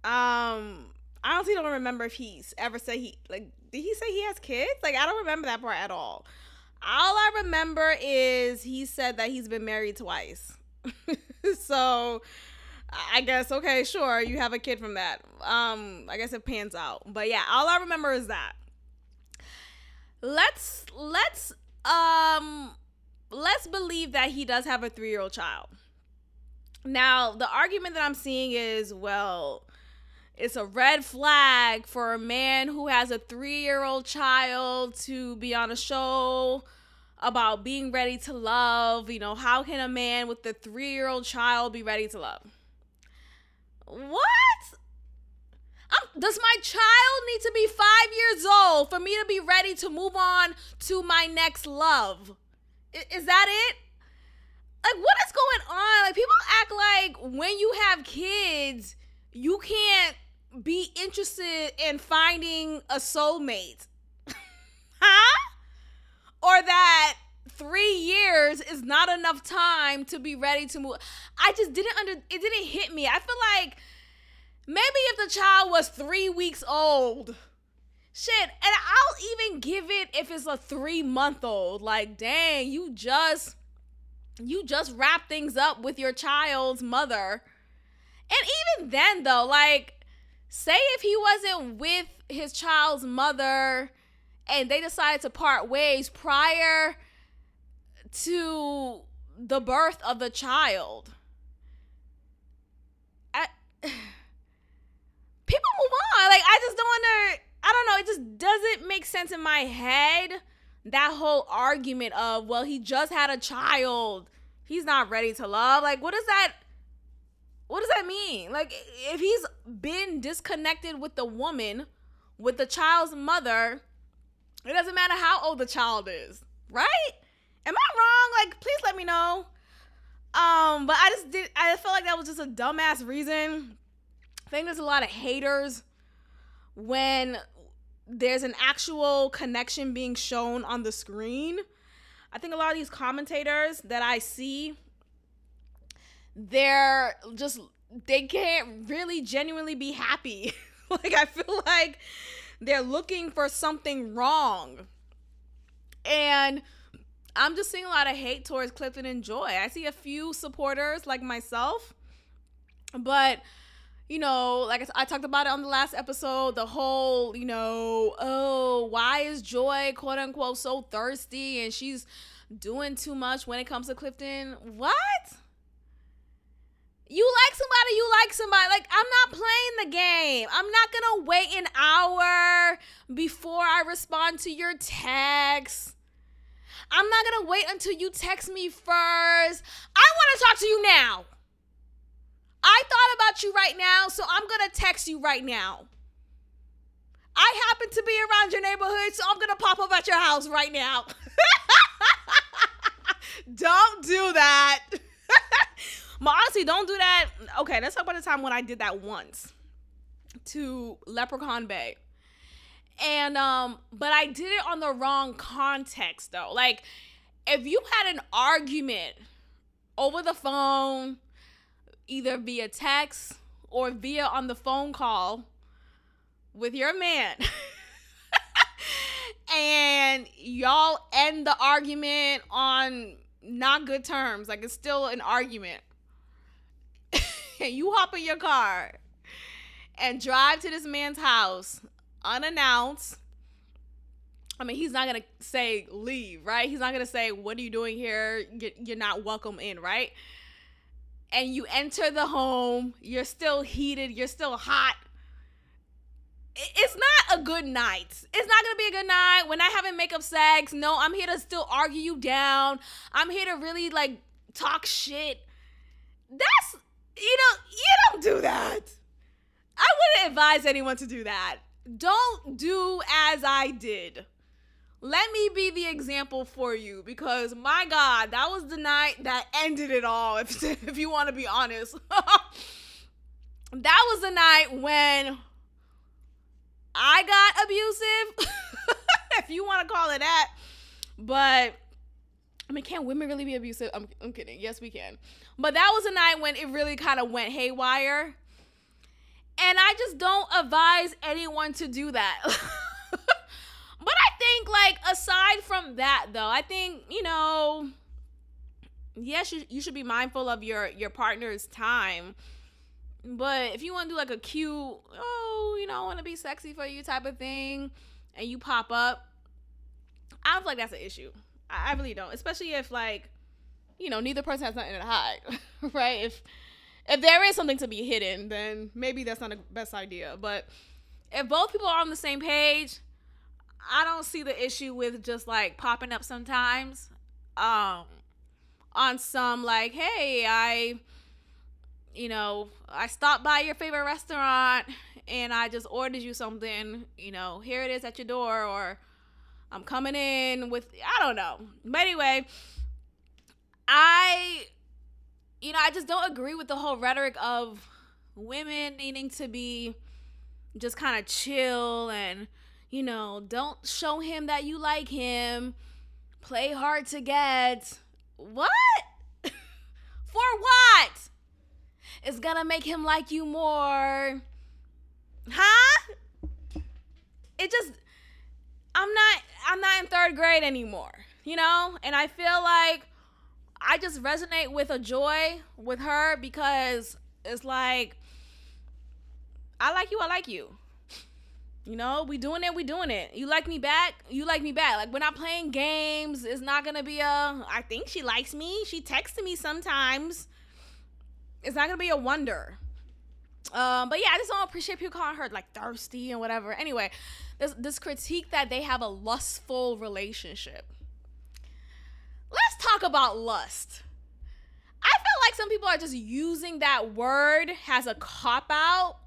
Um, I honestly don't remember if he's ever said he, like, did he say he has kids? Like, I don't remember that part at all. All I remember is he said that he's been married twice. So I guess, okay, sure, you have a kid from that. Um, I guess it pans out. But yeah, all I remember is that. Let's let's um let's believe that he does have a three-year-old child. Now, the argument that I'm seeing is, well, it's a red flag for a man who has a three-year-old child to be on a show about being ready to love. You know, how can a man with a three-year-old child be ready to love? What? I'm, does my child need to be five years old for me to be ready to move on to my next love? I, is that it? Like, what is going on? Like, people act like when you have kids, you can't be interested in finding a soulmate. Huh? Or that three years is not enough time to be ready to move. I just didn't under, it didn't hit me. I feel like maybe if the child was three weeks old, shit, and I'll even give it if it's a three month old. Like, dang, you just, you just wrap things up with your child's mother. And even then though, like, say if he wasn't with his child's mother and they decided to part ways prior to the birth of the child. I, people move on. Like, I just don't under, I don't know. It just doesn't make sense in my head. That whole argument of, well, he just had a child. He's not ready to love. Like, what does that, what does that mean? Like, if he's been disconnected with the woman, with the child's mother, it doesn't matter how old the child is, right? Am I wrong? Like, please let me know. Um, but I just did, I felt like that was just a dumbass reason. I think there's a lot of haters when there's an actual connection being shown on the screen. I think a lot of these commentators that I see, they're just, they can't really genuinely be happy. Like, I feel like they're looking for something wrong. And I'm just seeing a lot of hate towards Clifton and Joy. I see a few supporters like myself, but, you know, like I talked about it on the last episode, the whole, you know, oh, why is Joy, quote unquote, so thirsty and she's doing too much when it comes to Clifton? What? You like somebody, you like somebody. Like, I'm not playing the game. I'm not going to wait an hour before I respond to your text. I'm not going to wait until you text me first. I want to talk to you now. I thought about you right now, so I'm going to text you right now. I happen to be around your neighborhood, so I'm going to pop up at your house right now. Don't do that. But honestly, don't do that. Okay, let's talk about the time when I did that once to Leprechaun Bay. And, um, but I did it on the wrong context though. Like, if you had an argument over the phone, either via text or via on the phone call with your man, and y'all end the argument on not good terms, like it's still an argument, and you hop in your car and drive to this man's house unannounced. I mean, he's not going to say leave, right? He's not going to say, what are you doing here? You're not welcome in, right? And you enter the home. You're still heated. You're still hot. It's not a good night. It's not going to be a good night. We're not having makeup sex. No, I'm here to still argue you down. I'm here to really, like, talk shit. That's, you know, you don't do that. I wouldn't advise anyone to do that. Don't do as I did. Let me be the example for you, because my God, that was the night that ended it all. If, if you want to be honest, that was the night when I got abusive, if you want to call it that. But I mean, can women really be abusive? I'm, I'm kidding. Yes, we can. But that was a night when it really kind of went haywire. And I just don't advise anyone to do that. But I think, like, aside from that, though, I think, you know, yes, you, you should be mindful of your, your partner's time. But if you want to do, like, a cute, oh, you know, I want to be sexy for you type of thing, and you pop up, I don't feel like that's an issue. I, I really don't. Especially if, like, you know, neither person has nothing to hide, right? If... If there is something to be hidden, then maybe that's not the best idea. But if both people are on the same page, I don't see the issue with just, like, popping up sometimes um, on some, like, hey, I, you know, I stopped by your favorite restaurant and I just ordered you something, you know, here it is at your door, or I'm coming in with, I don't know. But anyway, I, you know, I just don't agree with the whole rhetoric of women needing to be just kind of chill and, you know, don't show him that you like him, play hard to get. What? For what? It's gonna make him like you more. Huh? It just, I'm not, I'm not in third grade anymore, you know? And I feel like I just resonate with a Joy with her because it's like, I like you, I like you. You know, we doing it, we doing it. You like me back, you like me back. Like, we're not playing games. It's not gonna be a, I think she likes me. She texts me sometimes. It's not gonna be a wonder. Um, but yeah, I just don't appreciate people calling her like thirsty and whatever. Anyway, this this critique that they have a lustful relationship. Let's talk about lust. I feel like some people are just using that word as a cop-out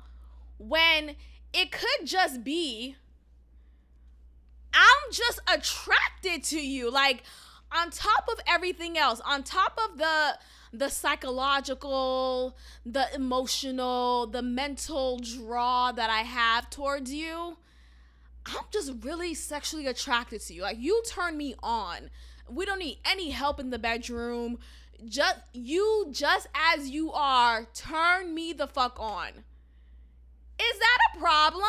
when it could just be, I'm just attracted to you. Like, on top of everything else, on top of the the psychological, the emotional, the mental draw that I have towards you, I'm just really sexually attracted to you. Like, you turn me on. We don't need any help in the bedroom. Just you, just as you are, turn me the fuck on. Is that a problem?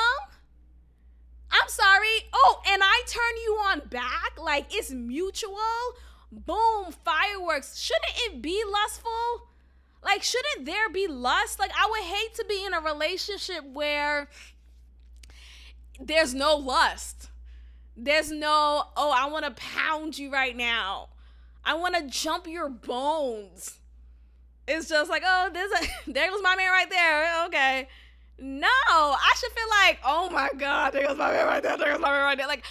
I'm sorry. Oh, and I turn you on back? Like, it's mutual? Boom, fireworks. Shouldn't it be lustful? Like, shouldn't there be lust? Like, I would hate to be in a relationship where there's no lust. There's no, oh, I want to pound you right now. I want to jump your bones. It's just like, oh, there's a, there goes my man right there. Okay. No, I should feel like, oh my God, there goes my man right there, there goes my man right there. Like,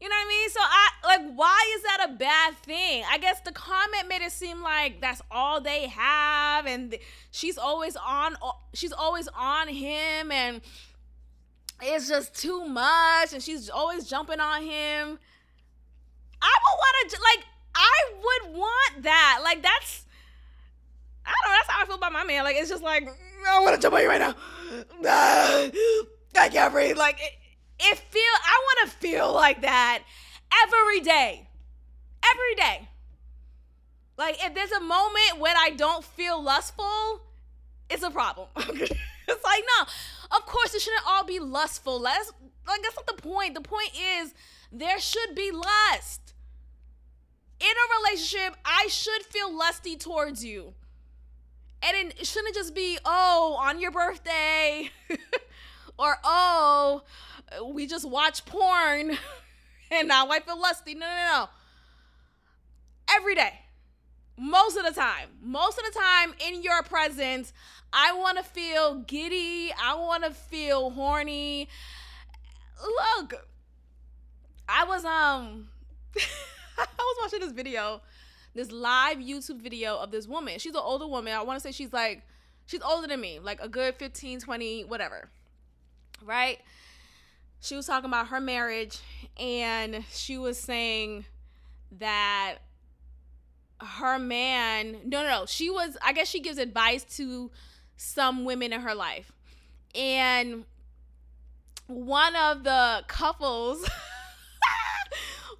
you know what I mean? So I, like, why is that a bad thing? I guess the comment made it seem like that's all they have, and th- she's always on, she's always on him, and it's just too much, and she's always jumping on him. I would want to, like, I would want that. Like, that's, I don't know, that's how I feel about my man. Like, it's just like, I want to jump on you right now. I can't breathe. Like, it, it feel, I want to feel like that every day, every day. Like, if there's a moment when I don't feel lustful, it's a problem. It's like, no, of course it shouldn't all be lustful. Let's, like, that's not the point. The point is there should be lust. In a relationship, I should feel lusty towards you. And it shouldn't just be, oh, on your birthday, or, oh, we just watch porn, and now I feel lusty. No, no, no. Every day, most of the time, most of the time in your presence, I want to feel giddy. I want to feel horny. Look, I was, um, I was watching this video. This live YouTube video of this woman. She's an older woman. I want to say she's like, she's older than me, like a good fifteen, twenty, whatever, right? She was talking about her marriage, and she was saying that her man, no, no, no, she was, I guess she gives advice to some women in her life. And one of the couples...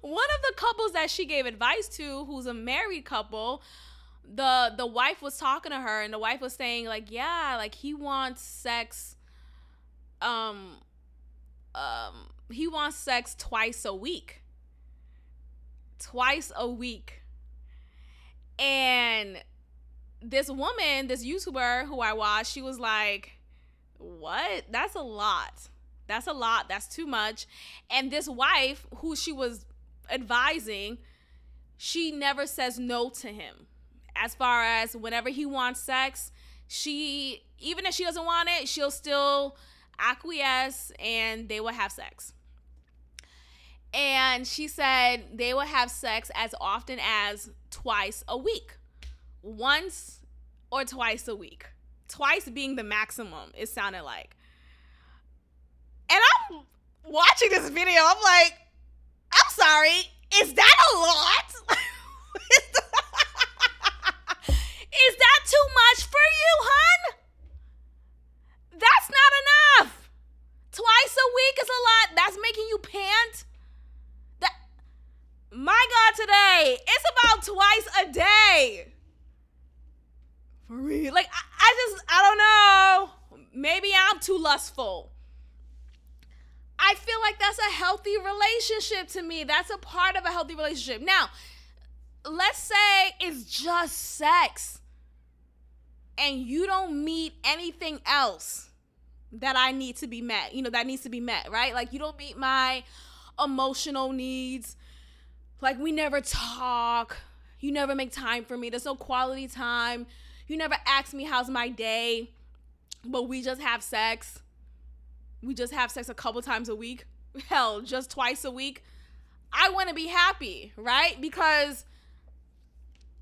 One of the couples that she gave advice to, who's a married couple, the the wife was talking to her, and the wife was saying, like, yeah, like, he wants sex, um, um, he wants sex twice a week. Twice a week. And this woman, this YouTuber who I watched, she was like, what? That's a lot. That's a lot. That's too much. And this wife, who she was advising, she never says no to him. As far as whenever he wants sex, she, even if she doesn't want it, she'll still acquiesce, and they will have sex. And she said they will have sex as often as twice a week, once or twice a week. twice being the maximum, it sounded like. And I'm watching this video, I'm like, I'm sorry, is that a lot? is, that, is that too much for you, hun? That's not enough. Twice a week is a lot. That's making you pant. That, my God, today, it's about twice a day. For real. Like, I, I just, I don't know. Maybe I'm too lustful. I feel like that's a healthy relationship to me. That's a part of a healthy relationship. Now, let's say it's just sex and you don't meet anything else that I need to be met, you know, that needs to be met, right? Like, you don't meet my emotional needs. Like, we never talk. You never make time for me. There's no quality time. You never ask me how's my day, but we just have sex. We just have sex a couple times a week. Hell, just twice a week. I want to be happy, right? Because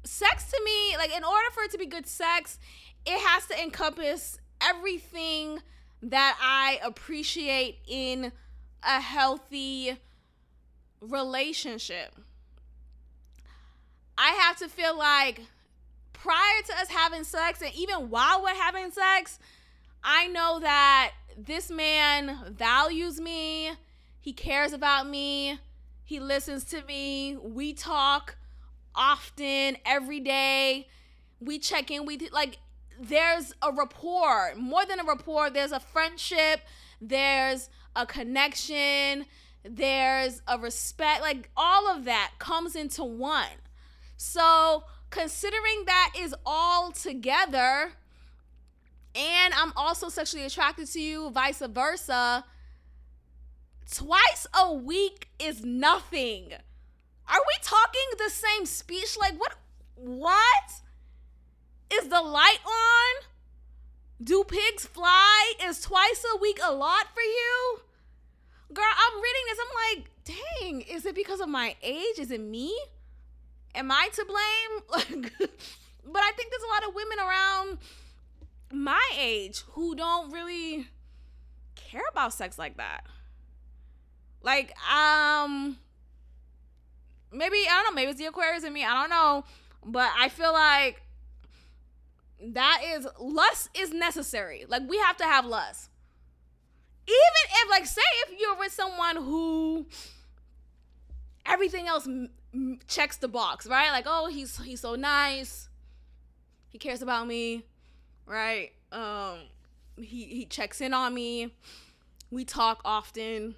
sex to me, like, in order for it to be good sex, it has to encompass everything that I appreciate in a healthy relationship. I have to feel like prior to us having sex and even while we're having sex, I know that this man values me, he cares about me, he listens to me, we talk often, every day, we check in, we, like, there's a rapport, more than a rapport, there's a friendship, there's a connection, there's a respect, like, all of that comes into one. So, considering that is all together, and I'm also sexually attracted to you, vice versa, twice a week is nothing. Are we talking the same speech? Like, what, what? Is the light on? Do pigs fly? Is twice a week a lot for you? Girl, I'm reading this, I'm like, dang, is it because of my age? Is it me? Am I to blame? But I think there's a lot of women around my age who don't really care about sex like that. Like, um, maybe, I don't know, maybe it's the Aquarius in me, I don't know, but I feel like that is, lust is necessary. Like, we have to have lust. Even if, like, say if you're with someone who everything else m- m- checks the box, right? Like, oh, he's, he's so nice, he cares about me, right? Um, he, he checks in on me, we talk often,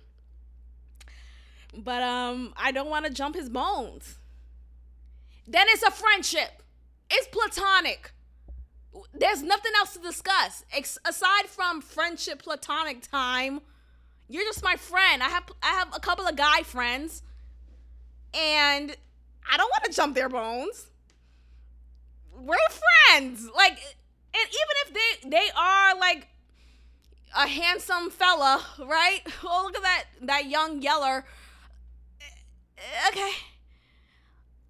but um, I don't want to jump his bones. Then it's a friendship. It's platonic. There's nothing else to discuss. Ex- aside from friendship, platonic time, you're just my friend. I have, I have a couple of guy friends and I don't want to jump their bones. We're friends. Like, and even if they, they are, like, a handsome fella, right? Oh, look at that, that young yeller. Okay.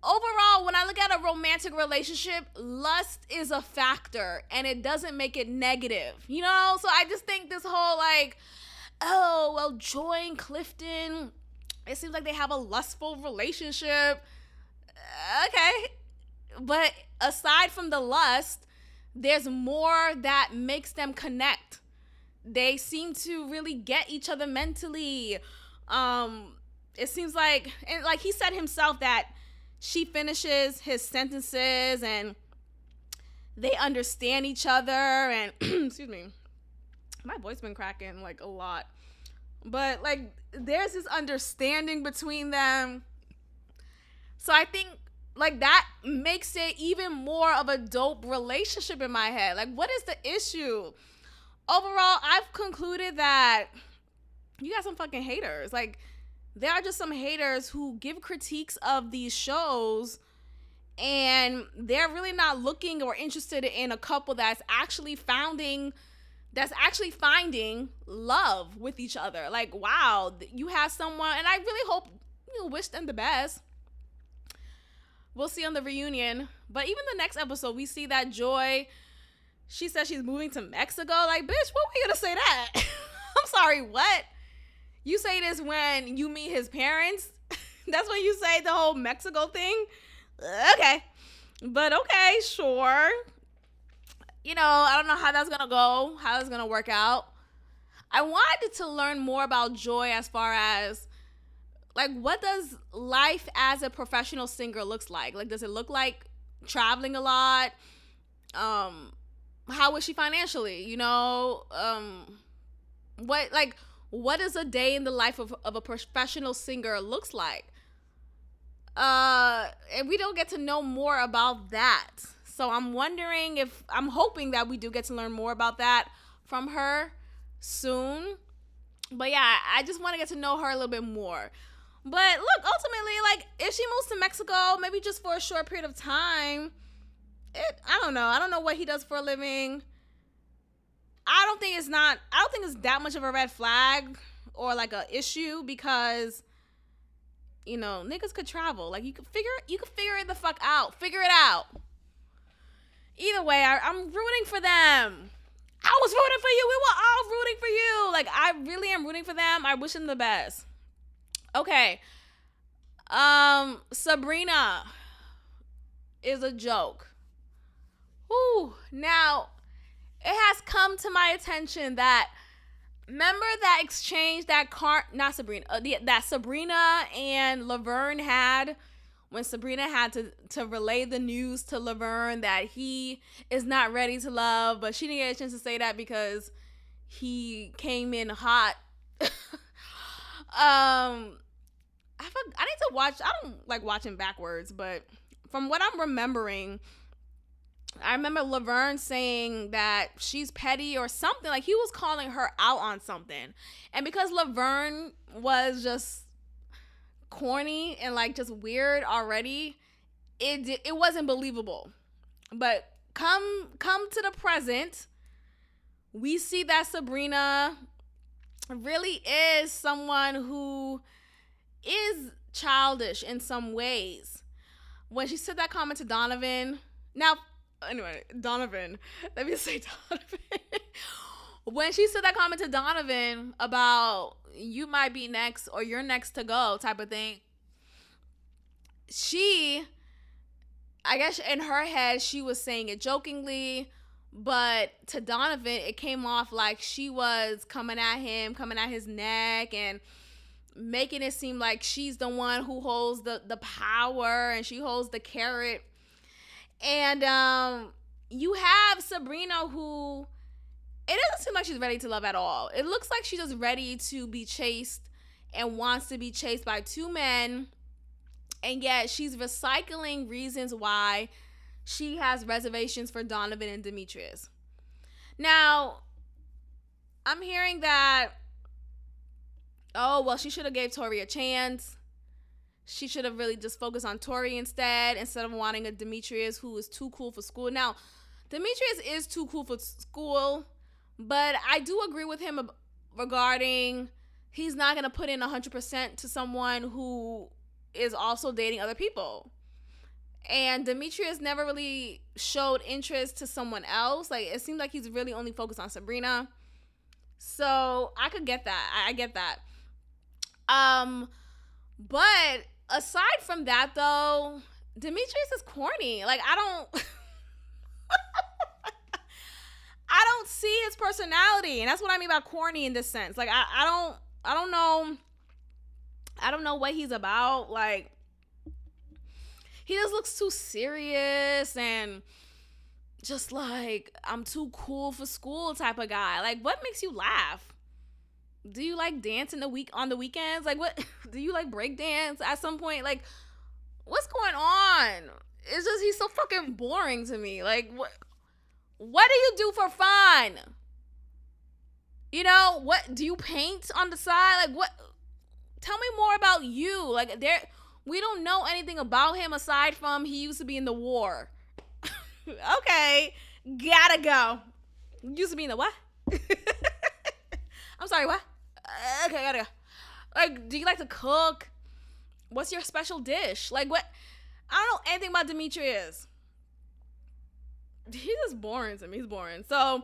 Overall, when I look at a romantic relationship, lust is a factor, and it doesn't make it negative, you know? So I just think this whole, like, oh, well, Joy and Clifton, it seems like they have a lustful relationship. Okay. But aside from the lust, there's more that makes them connect. They seem to really get each other mentally. Um, it seems like, and like he said himself, that she finishes his sentences and they understand each other. And excuse me, my voice been cracking like a lot, but like there's this understanding between them. So I think, like, that makes it even more of a dope relationship in my head. Like, what is the issue? Overall, I've concluded that you got some fucking haters. Like, there are just some haters who give critiques of these shows, and they're really not looking or interested in a couple that's actually founding, that's actually finding love with each other. Like, wow, you have someone, and I really hope, you know, wish them the best. We'll see on the reunion. But even the next episode, we see that Joy, she said she's moving to Mexico. Like, bitch, what we gonna say that? I'm sorry, what? You say this when you meet his parents? That's when you say the whole Mexico thing? Okay. But okay, sure. You know, I don't know how that's gonna go, how it's gonna work out. I wanted to learn more about Joy as far as, like, what does life as a professional singer looks like? Like, does it look like traveling a lot? Um, how is she financially? You know, um, what, like, what is a day in the life of, of a professional singer looks like? Uh, and we don't get to know more about that. So I'm wondering if, I'm hoping that we do get to learn more about that from her soon. But yeah, I just want to get to know her a little bit more. But look, ultimately, like, if she moves to Mexico, maybe just for a short period of time, it, I don't know. I don't know what he does for a living. I don't think it's not, I don't think it's that much of a red flag or like an issue, because, you know, niggas could travel. Like, you could figure, you could figure it the fuck out. Figure it out. Either way, I, I'm rooting for them. I was rooting for you. We were all rooting for you. Like, I really am rooting for them. I wish them the best. Okay. Um, Sabrina is a joke. Whew. Now, it has come to my attention that, remember that exchange that Car, not Sabrina, uh, the, that Sabrina and Laverne had, when Sabrina had to, to relay the news to Laverne that he is not ready to love, but she didn't get a chance to say that because he came in hot. um, I forgot, I need to watch, I don't like watching backwards, but from what I'm remembering, I remember Laverne saying that she's petty or something. Like, he was calling her out on something. And because Laverne was just corny and, like, just weird already, it it wasn't believable. But come come to the present, we see that Sabrina really is someone who is childish in some ways. When she said that comment to Donovan, now, anyway, Donovan, let me say Donovan. When she said that comment to Donovan about you might be next or you're next to go type of thing, she, I guess in her head, she was saying it jokingly, but to Donovan, it came off like she was coming at him, coming at his neck, and making it seem like she's the one who holds the, the power and she holds the carrot. And um, you have Sabrina, who, it doesn't seem like she's ready to love at all. It looks like she's just ready to be chased and wants to be chased by two men. And yet she's recycling reasons why she has reservations for Donovan and Demetrius. Now, I'm hearing that, oh, well, she should have gave Tori a chance. She should have really just focused on Tori instead, instead of wanting a Demetrius who is too cool for school. Now, Demetrius is too cool for school, but I do agree with him regarding he's not going to put in one hundred percent to someone who is also dating other people. And Demetrius never really showed interest to someone else. Like, it seemed like he's really only focused on Sabrina. So I could get that. I, I get that. Um, but aside from that, though, Demetrius is corny. Like, I don't, I don't see his personality. And that's what I mean by corny in this sense. Like, I, I don't, I don't know. I don't know what he's about. Like, he just looks too serious and just like, I'm too cool for school type of guy. Like, what makes you laugh? Do you like dance in the week on the weekends? Like, what, do you like break dance at some point? Like, what's going on? It's just, he's so fucking boring to me. Like, what, what do you do for fun? You know, what, do you paint on the side? Like, what, tell me more about you. Like, there, we don't know anything about him aside from he used to be in the war. Okay, gotta go. Used to be in the what? I'm sorry, what? Okay, gotta go. Like, do you like to cook? What's your special dish? Like, what? I don't know anything about Demetrius. he's just boring to me. He's boring. So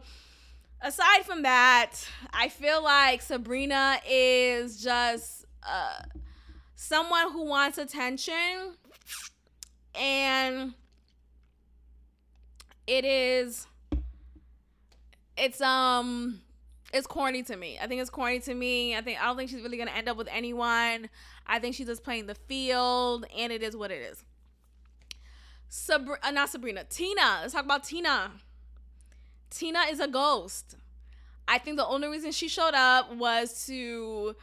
aside from that, I feel like Sabrina is just uh, someone who wants attention, and it is, it's, um, it's corny to me. I think it's corny to me. I think, I don't think she's really going to end up with anyone. I think she's just playing the field, and it is what it is. Sabri- uh, not Sabrina, Tina. Let's talk about Tina. Tina is a ghost. I think the only reason she showed up was to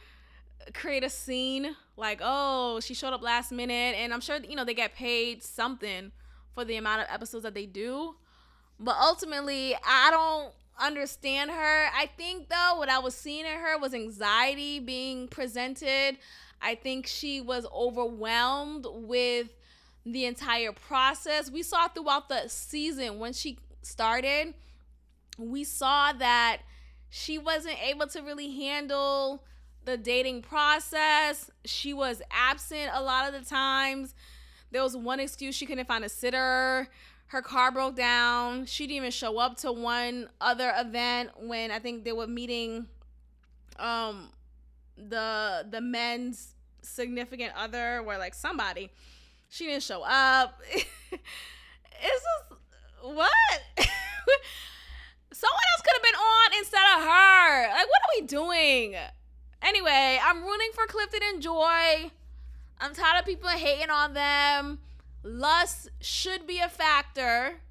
create a scene, like, oh, she showed up last minute, and I'm sure, you know, they get paid something for the amount of episodes that they do. But ultimately, I don't understand her. I think, though, what I was seeing in her was anxiety being presented. I think she was overwhelmed with the entire process. We saw throughout the season when she started, we saw that she wasn't able to really handle the dating process. She was absent a lot of the times. There was one excuse, she couldn't find a sitter. Her car broke down. She didn't even show up to one other event when I think they were meeting um, the the men's significant other, or like somebody. She didn't show up. It's just, what? Someone else could have been on instead of her. Like, what are we doing? Anyway, I'm rooting for Clifton and Joy. I'm tired of people hating on them. Lust should be a factor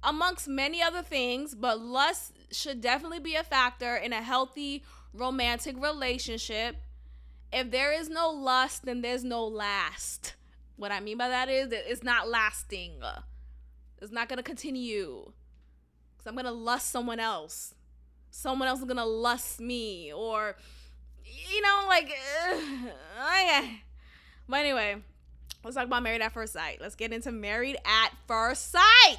amongst many other things, but lust should definitely be a factor in a healthy romantic relationship. If there is no lust, then there's no last. What I mean by that is that it's not lasting. It's not going to continue. Because I'm going to lust someone else. Someone else is going to lust me. Or, you know, like, ugh. But anyway, let's talk about Married at First Sight. Let's get into Married at First Sight.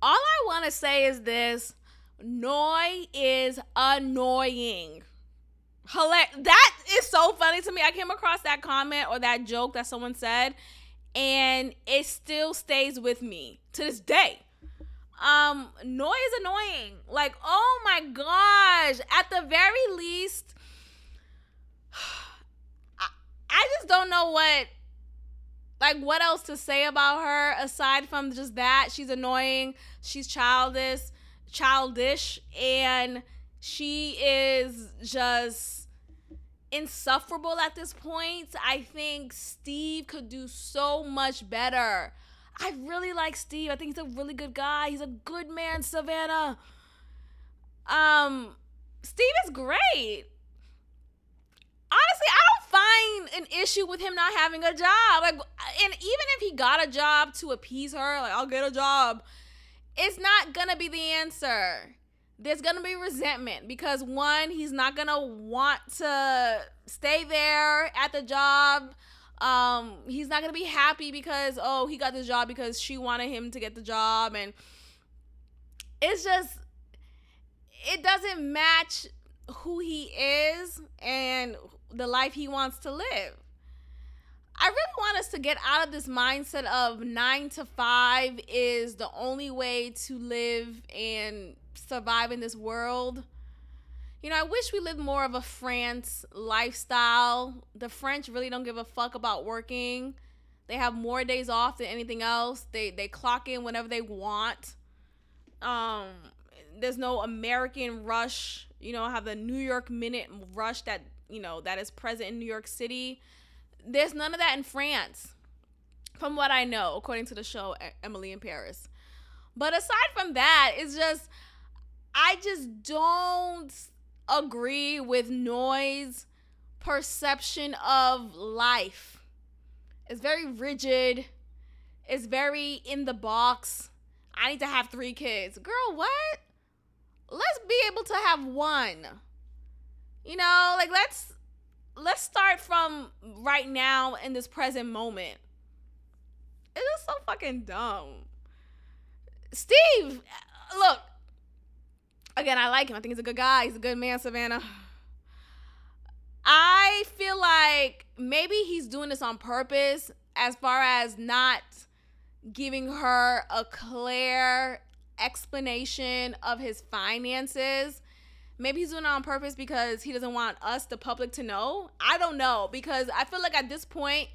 All I want to say is this. Noi is annoying. Hilarious. That is so funny to me. I came across that comment or that joke that someone said, and it still stays with me to this day. Um, Noi is annoying. Like, oh my gosh. At the very least, I, I just don't know what, like, what else to say about her aside from just that. She's annoying. She's childish, childish, and she is just insufferable at this point. I think Steve could do so much better. I really like Steve. I think he's a really good guy. He's a good man, Savannah. Um, Steve is great. Honestly, I don't find an issue with him not having a job. Like, and even if he got a job to appease her, like, I'll get a job, it's not gonna be the answer. There's gonna be resentment because, one, he's not gonna want to stay there at the job. Um, he's not gonna be happy because, oh, he got this job because she wanted him to get the job, and it's just, it doesn't match who he is and the life he wants to live. I really want us to get out of this mindset of nine to five is the only way to live and survive in this world. You know, I wish we lived more of a France lifestyle. The French really don't give a fuck about working. They have more days off than anything else. They they clock in whenever they want. Um, there's no American rush. You know, have the New York minute rush that, you know, that is present in New York City. There's none of that in France, from what I know, according to the show Emily in Paris. But aside from that, it's just, I just don't agree with Noi's perception of life. It's very rigid. It's very in the box. I need to have three kids. Girl, what? Let's be able to have one. You know, like, let's let's start from right now in this present moment. It is so fucking dumb. Steve, look, again, I like him. I think he's a good guy. He's a good man, Savannah. I feel like maybe he's doing this on purpose as far as not giving her a clear explanation of his finances. Maybe he's doing it on purpose because he doesn't want us, the public, to know. I don't know, because I feel like at this point,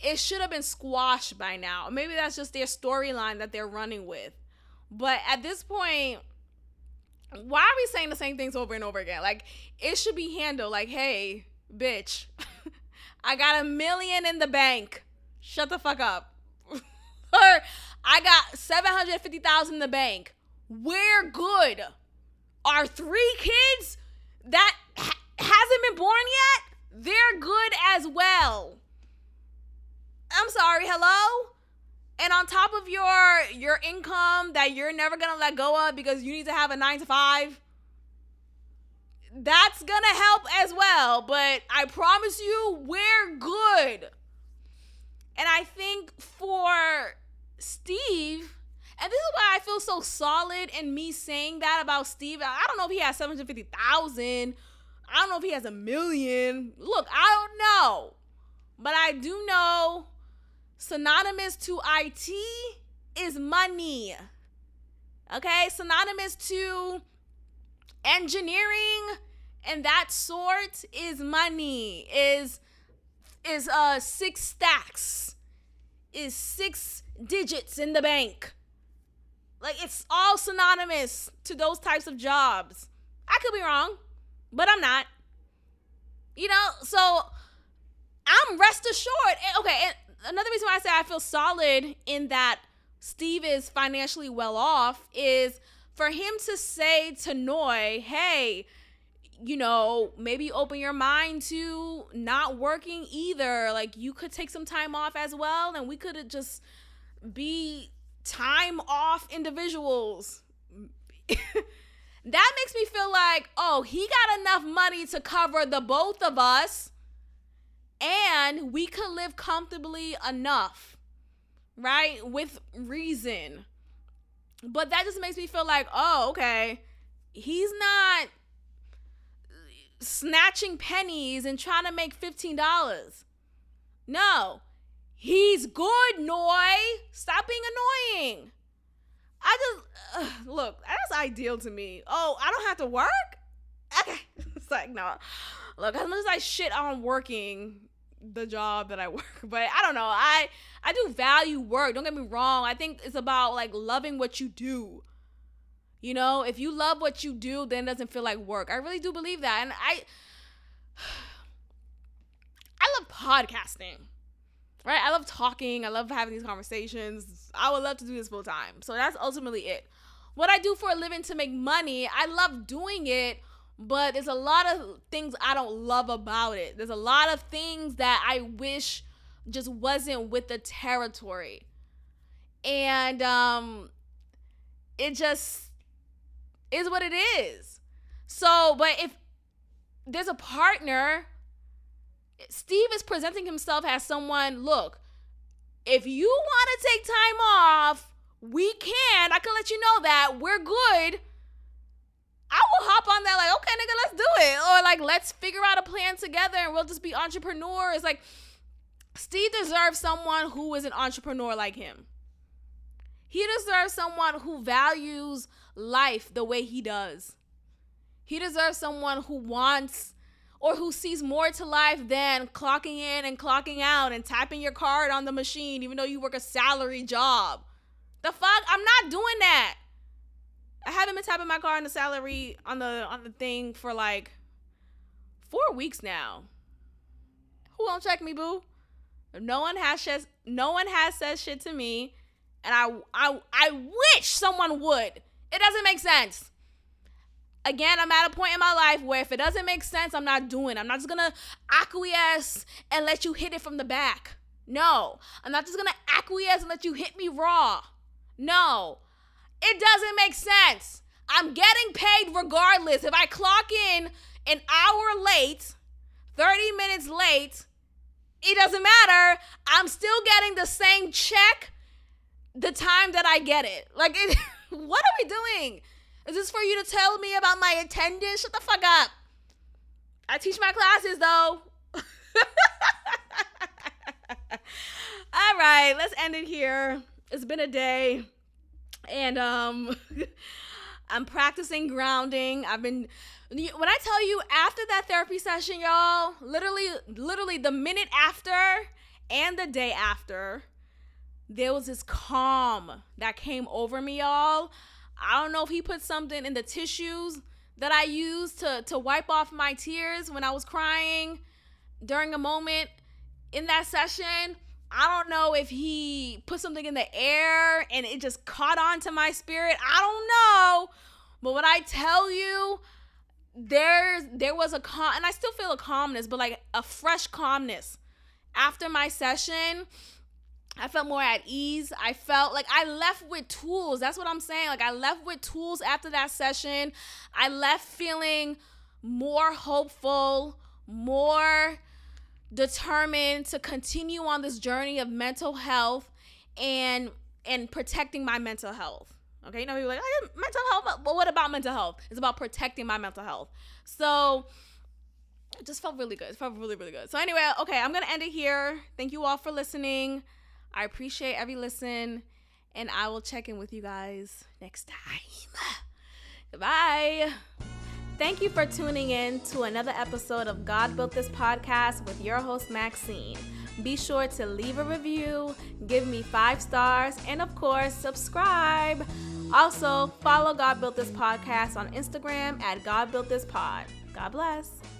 it should have been squashed by now. Maybe that's just their storyline that they're running with. But at this point, why are we saying the same things over and over again? Like, it should be handled like, hey, bitch, I got a million in the bank. Shut the fuck up. Or I got seven hundred fifty thousand dollars in the bank. We're good. Our three kids that ha- hasn't been born yet, they're good as well. I'm sorry, hello? And on top of your your income that you're never going to let go of because you need to have a nine to five, that's going to help as well. But I promise you, we're good. And I think for Steve, and this is why I feel so solid in me saying that about Steve. I don't know if he has seven hundred fifty thousand. I don't know if he has a million. Look, I don't know. But I do know synonymous to I T is money, okay? Synonymous to engineering and that sort is money, is is uh six stacks, is six digits in the bank. Like, it's all synonymous to those types of jobs. I could be wrong, but I'm not. You know, so I'm rest assured. Okay, and another reason why I say I feel solid in that Steve is financially well off is for him to say to Noi, hey, you know, maybe open your mind to not working either. Like, you could take some time off as well, and we could just be time off individuals. That makes me feel like, oh, he got enough money to cover the both of us. And we could live comfortably enough, right? With reason. But that just makes me feel like, oh, okay, he's not snatching pennies and trying to make fifteen dollars. No, he's good, Noi. Stop being annoying. I just, ugh, look, that's ideal to me. Oh, I don't have to work? Okay. It's like, no. Look, as much as I shit on working the job that I work, but I don't know. I I do value work. Don't get me wrong. I think it's about, like, loving what you do. You know, if you love what you do, then it doesn't feel like work. I really do believe that. And I, I love podcasting, right? I love talking. I love having these conversations. I would love to do this full time. So that's ultimately it. What I do for a living to make money, I love doing it. But there's a lot of things I don't love about it. There's a lot of things that I wish just wasn't with the territory. And um, it just is what it is. So, but if there's a partner, Steve is presenting himself as someone, look, if you want to take time off, we can. I can let you know that. We're good. I will hop on that, like, okay, nigga, let's do it. Or, like, let's figure out a plan together and we'll just be entrepreneurs. Like, Steve deserves someone who is an entrepreneur like him. He deserves someone who values life the way he does. He deserves someone who wants or who sees more to life than clocking in and clocking out and tapping your card on the machine, even though you work a salary job. The fuck? I'm not doing that. I haven't been tapping my car on the salary on the on the thing for like four weeks now. Who won't check me, boo? No one has says no one has said shit to me, and I I I wish someone would. It doesn't make sense. Again, I'm at a point in my life where if it doesn't make sense, I'm not doing. I'm not just gonna acquiesce and let you hit it from the back. No, I'm not just gonna acquiesce and let you hit me raw. No. It doesn't make sense. I'm getting paid regardless. If I clock in an hour late, thirty minutes late, it doesn't matter. I'm still getting the same check the time that I get it. Like, it, what are we doing? Is this for you to tell me about my attendance? Shut the fuck up. I teach my classes, though. All right, let's end it here. It's been a day, and um, I'm practicing grounding. I've been, when I tell you, after that therapy session, y'all, literally, literally the minute after and the day after, there was this calm that came over me, y'all. I don't know if he put something in the tissues that I used to, to wipe off my tears when I was crying during a moment in that session. I don't know if he put something in the air and it just caught on to my spirit. I don't know. But when I tell you, there's, there was a calm, and I still feel a calmness, but like a fresh calmness. After my session, I felt more at ease. I felt like I left with tools. That's what I'm saying. Like I left with tools after that session. I left feeling more hopeful, more determined to continue on this journey of mental health and and protecting my mental health. Okay, you know, you're like, oh, mental health, but what about mental health? It's about protecting my mental health. So it just felt really good. It felt really, really good. So anyway, okay, I'm going to end it here. Thank you all for listening. I appreciate every listen, and I will check in with you guys next time. Goodbye. Thank you for tuning in to another episode of God Built This Podcast with your host, Maxine. Be sure to leave a review, give me five stars, and of course, subscribe. Also, follow God Built This Podcast on Instagram at God Built This Pod. God bless.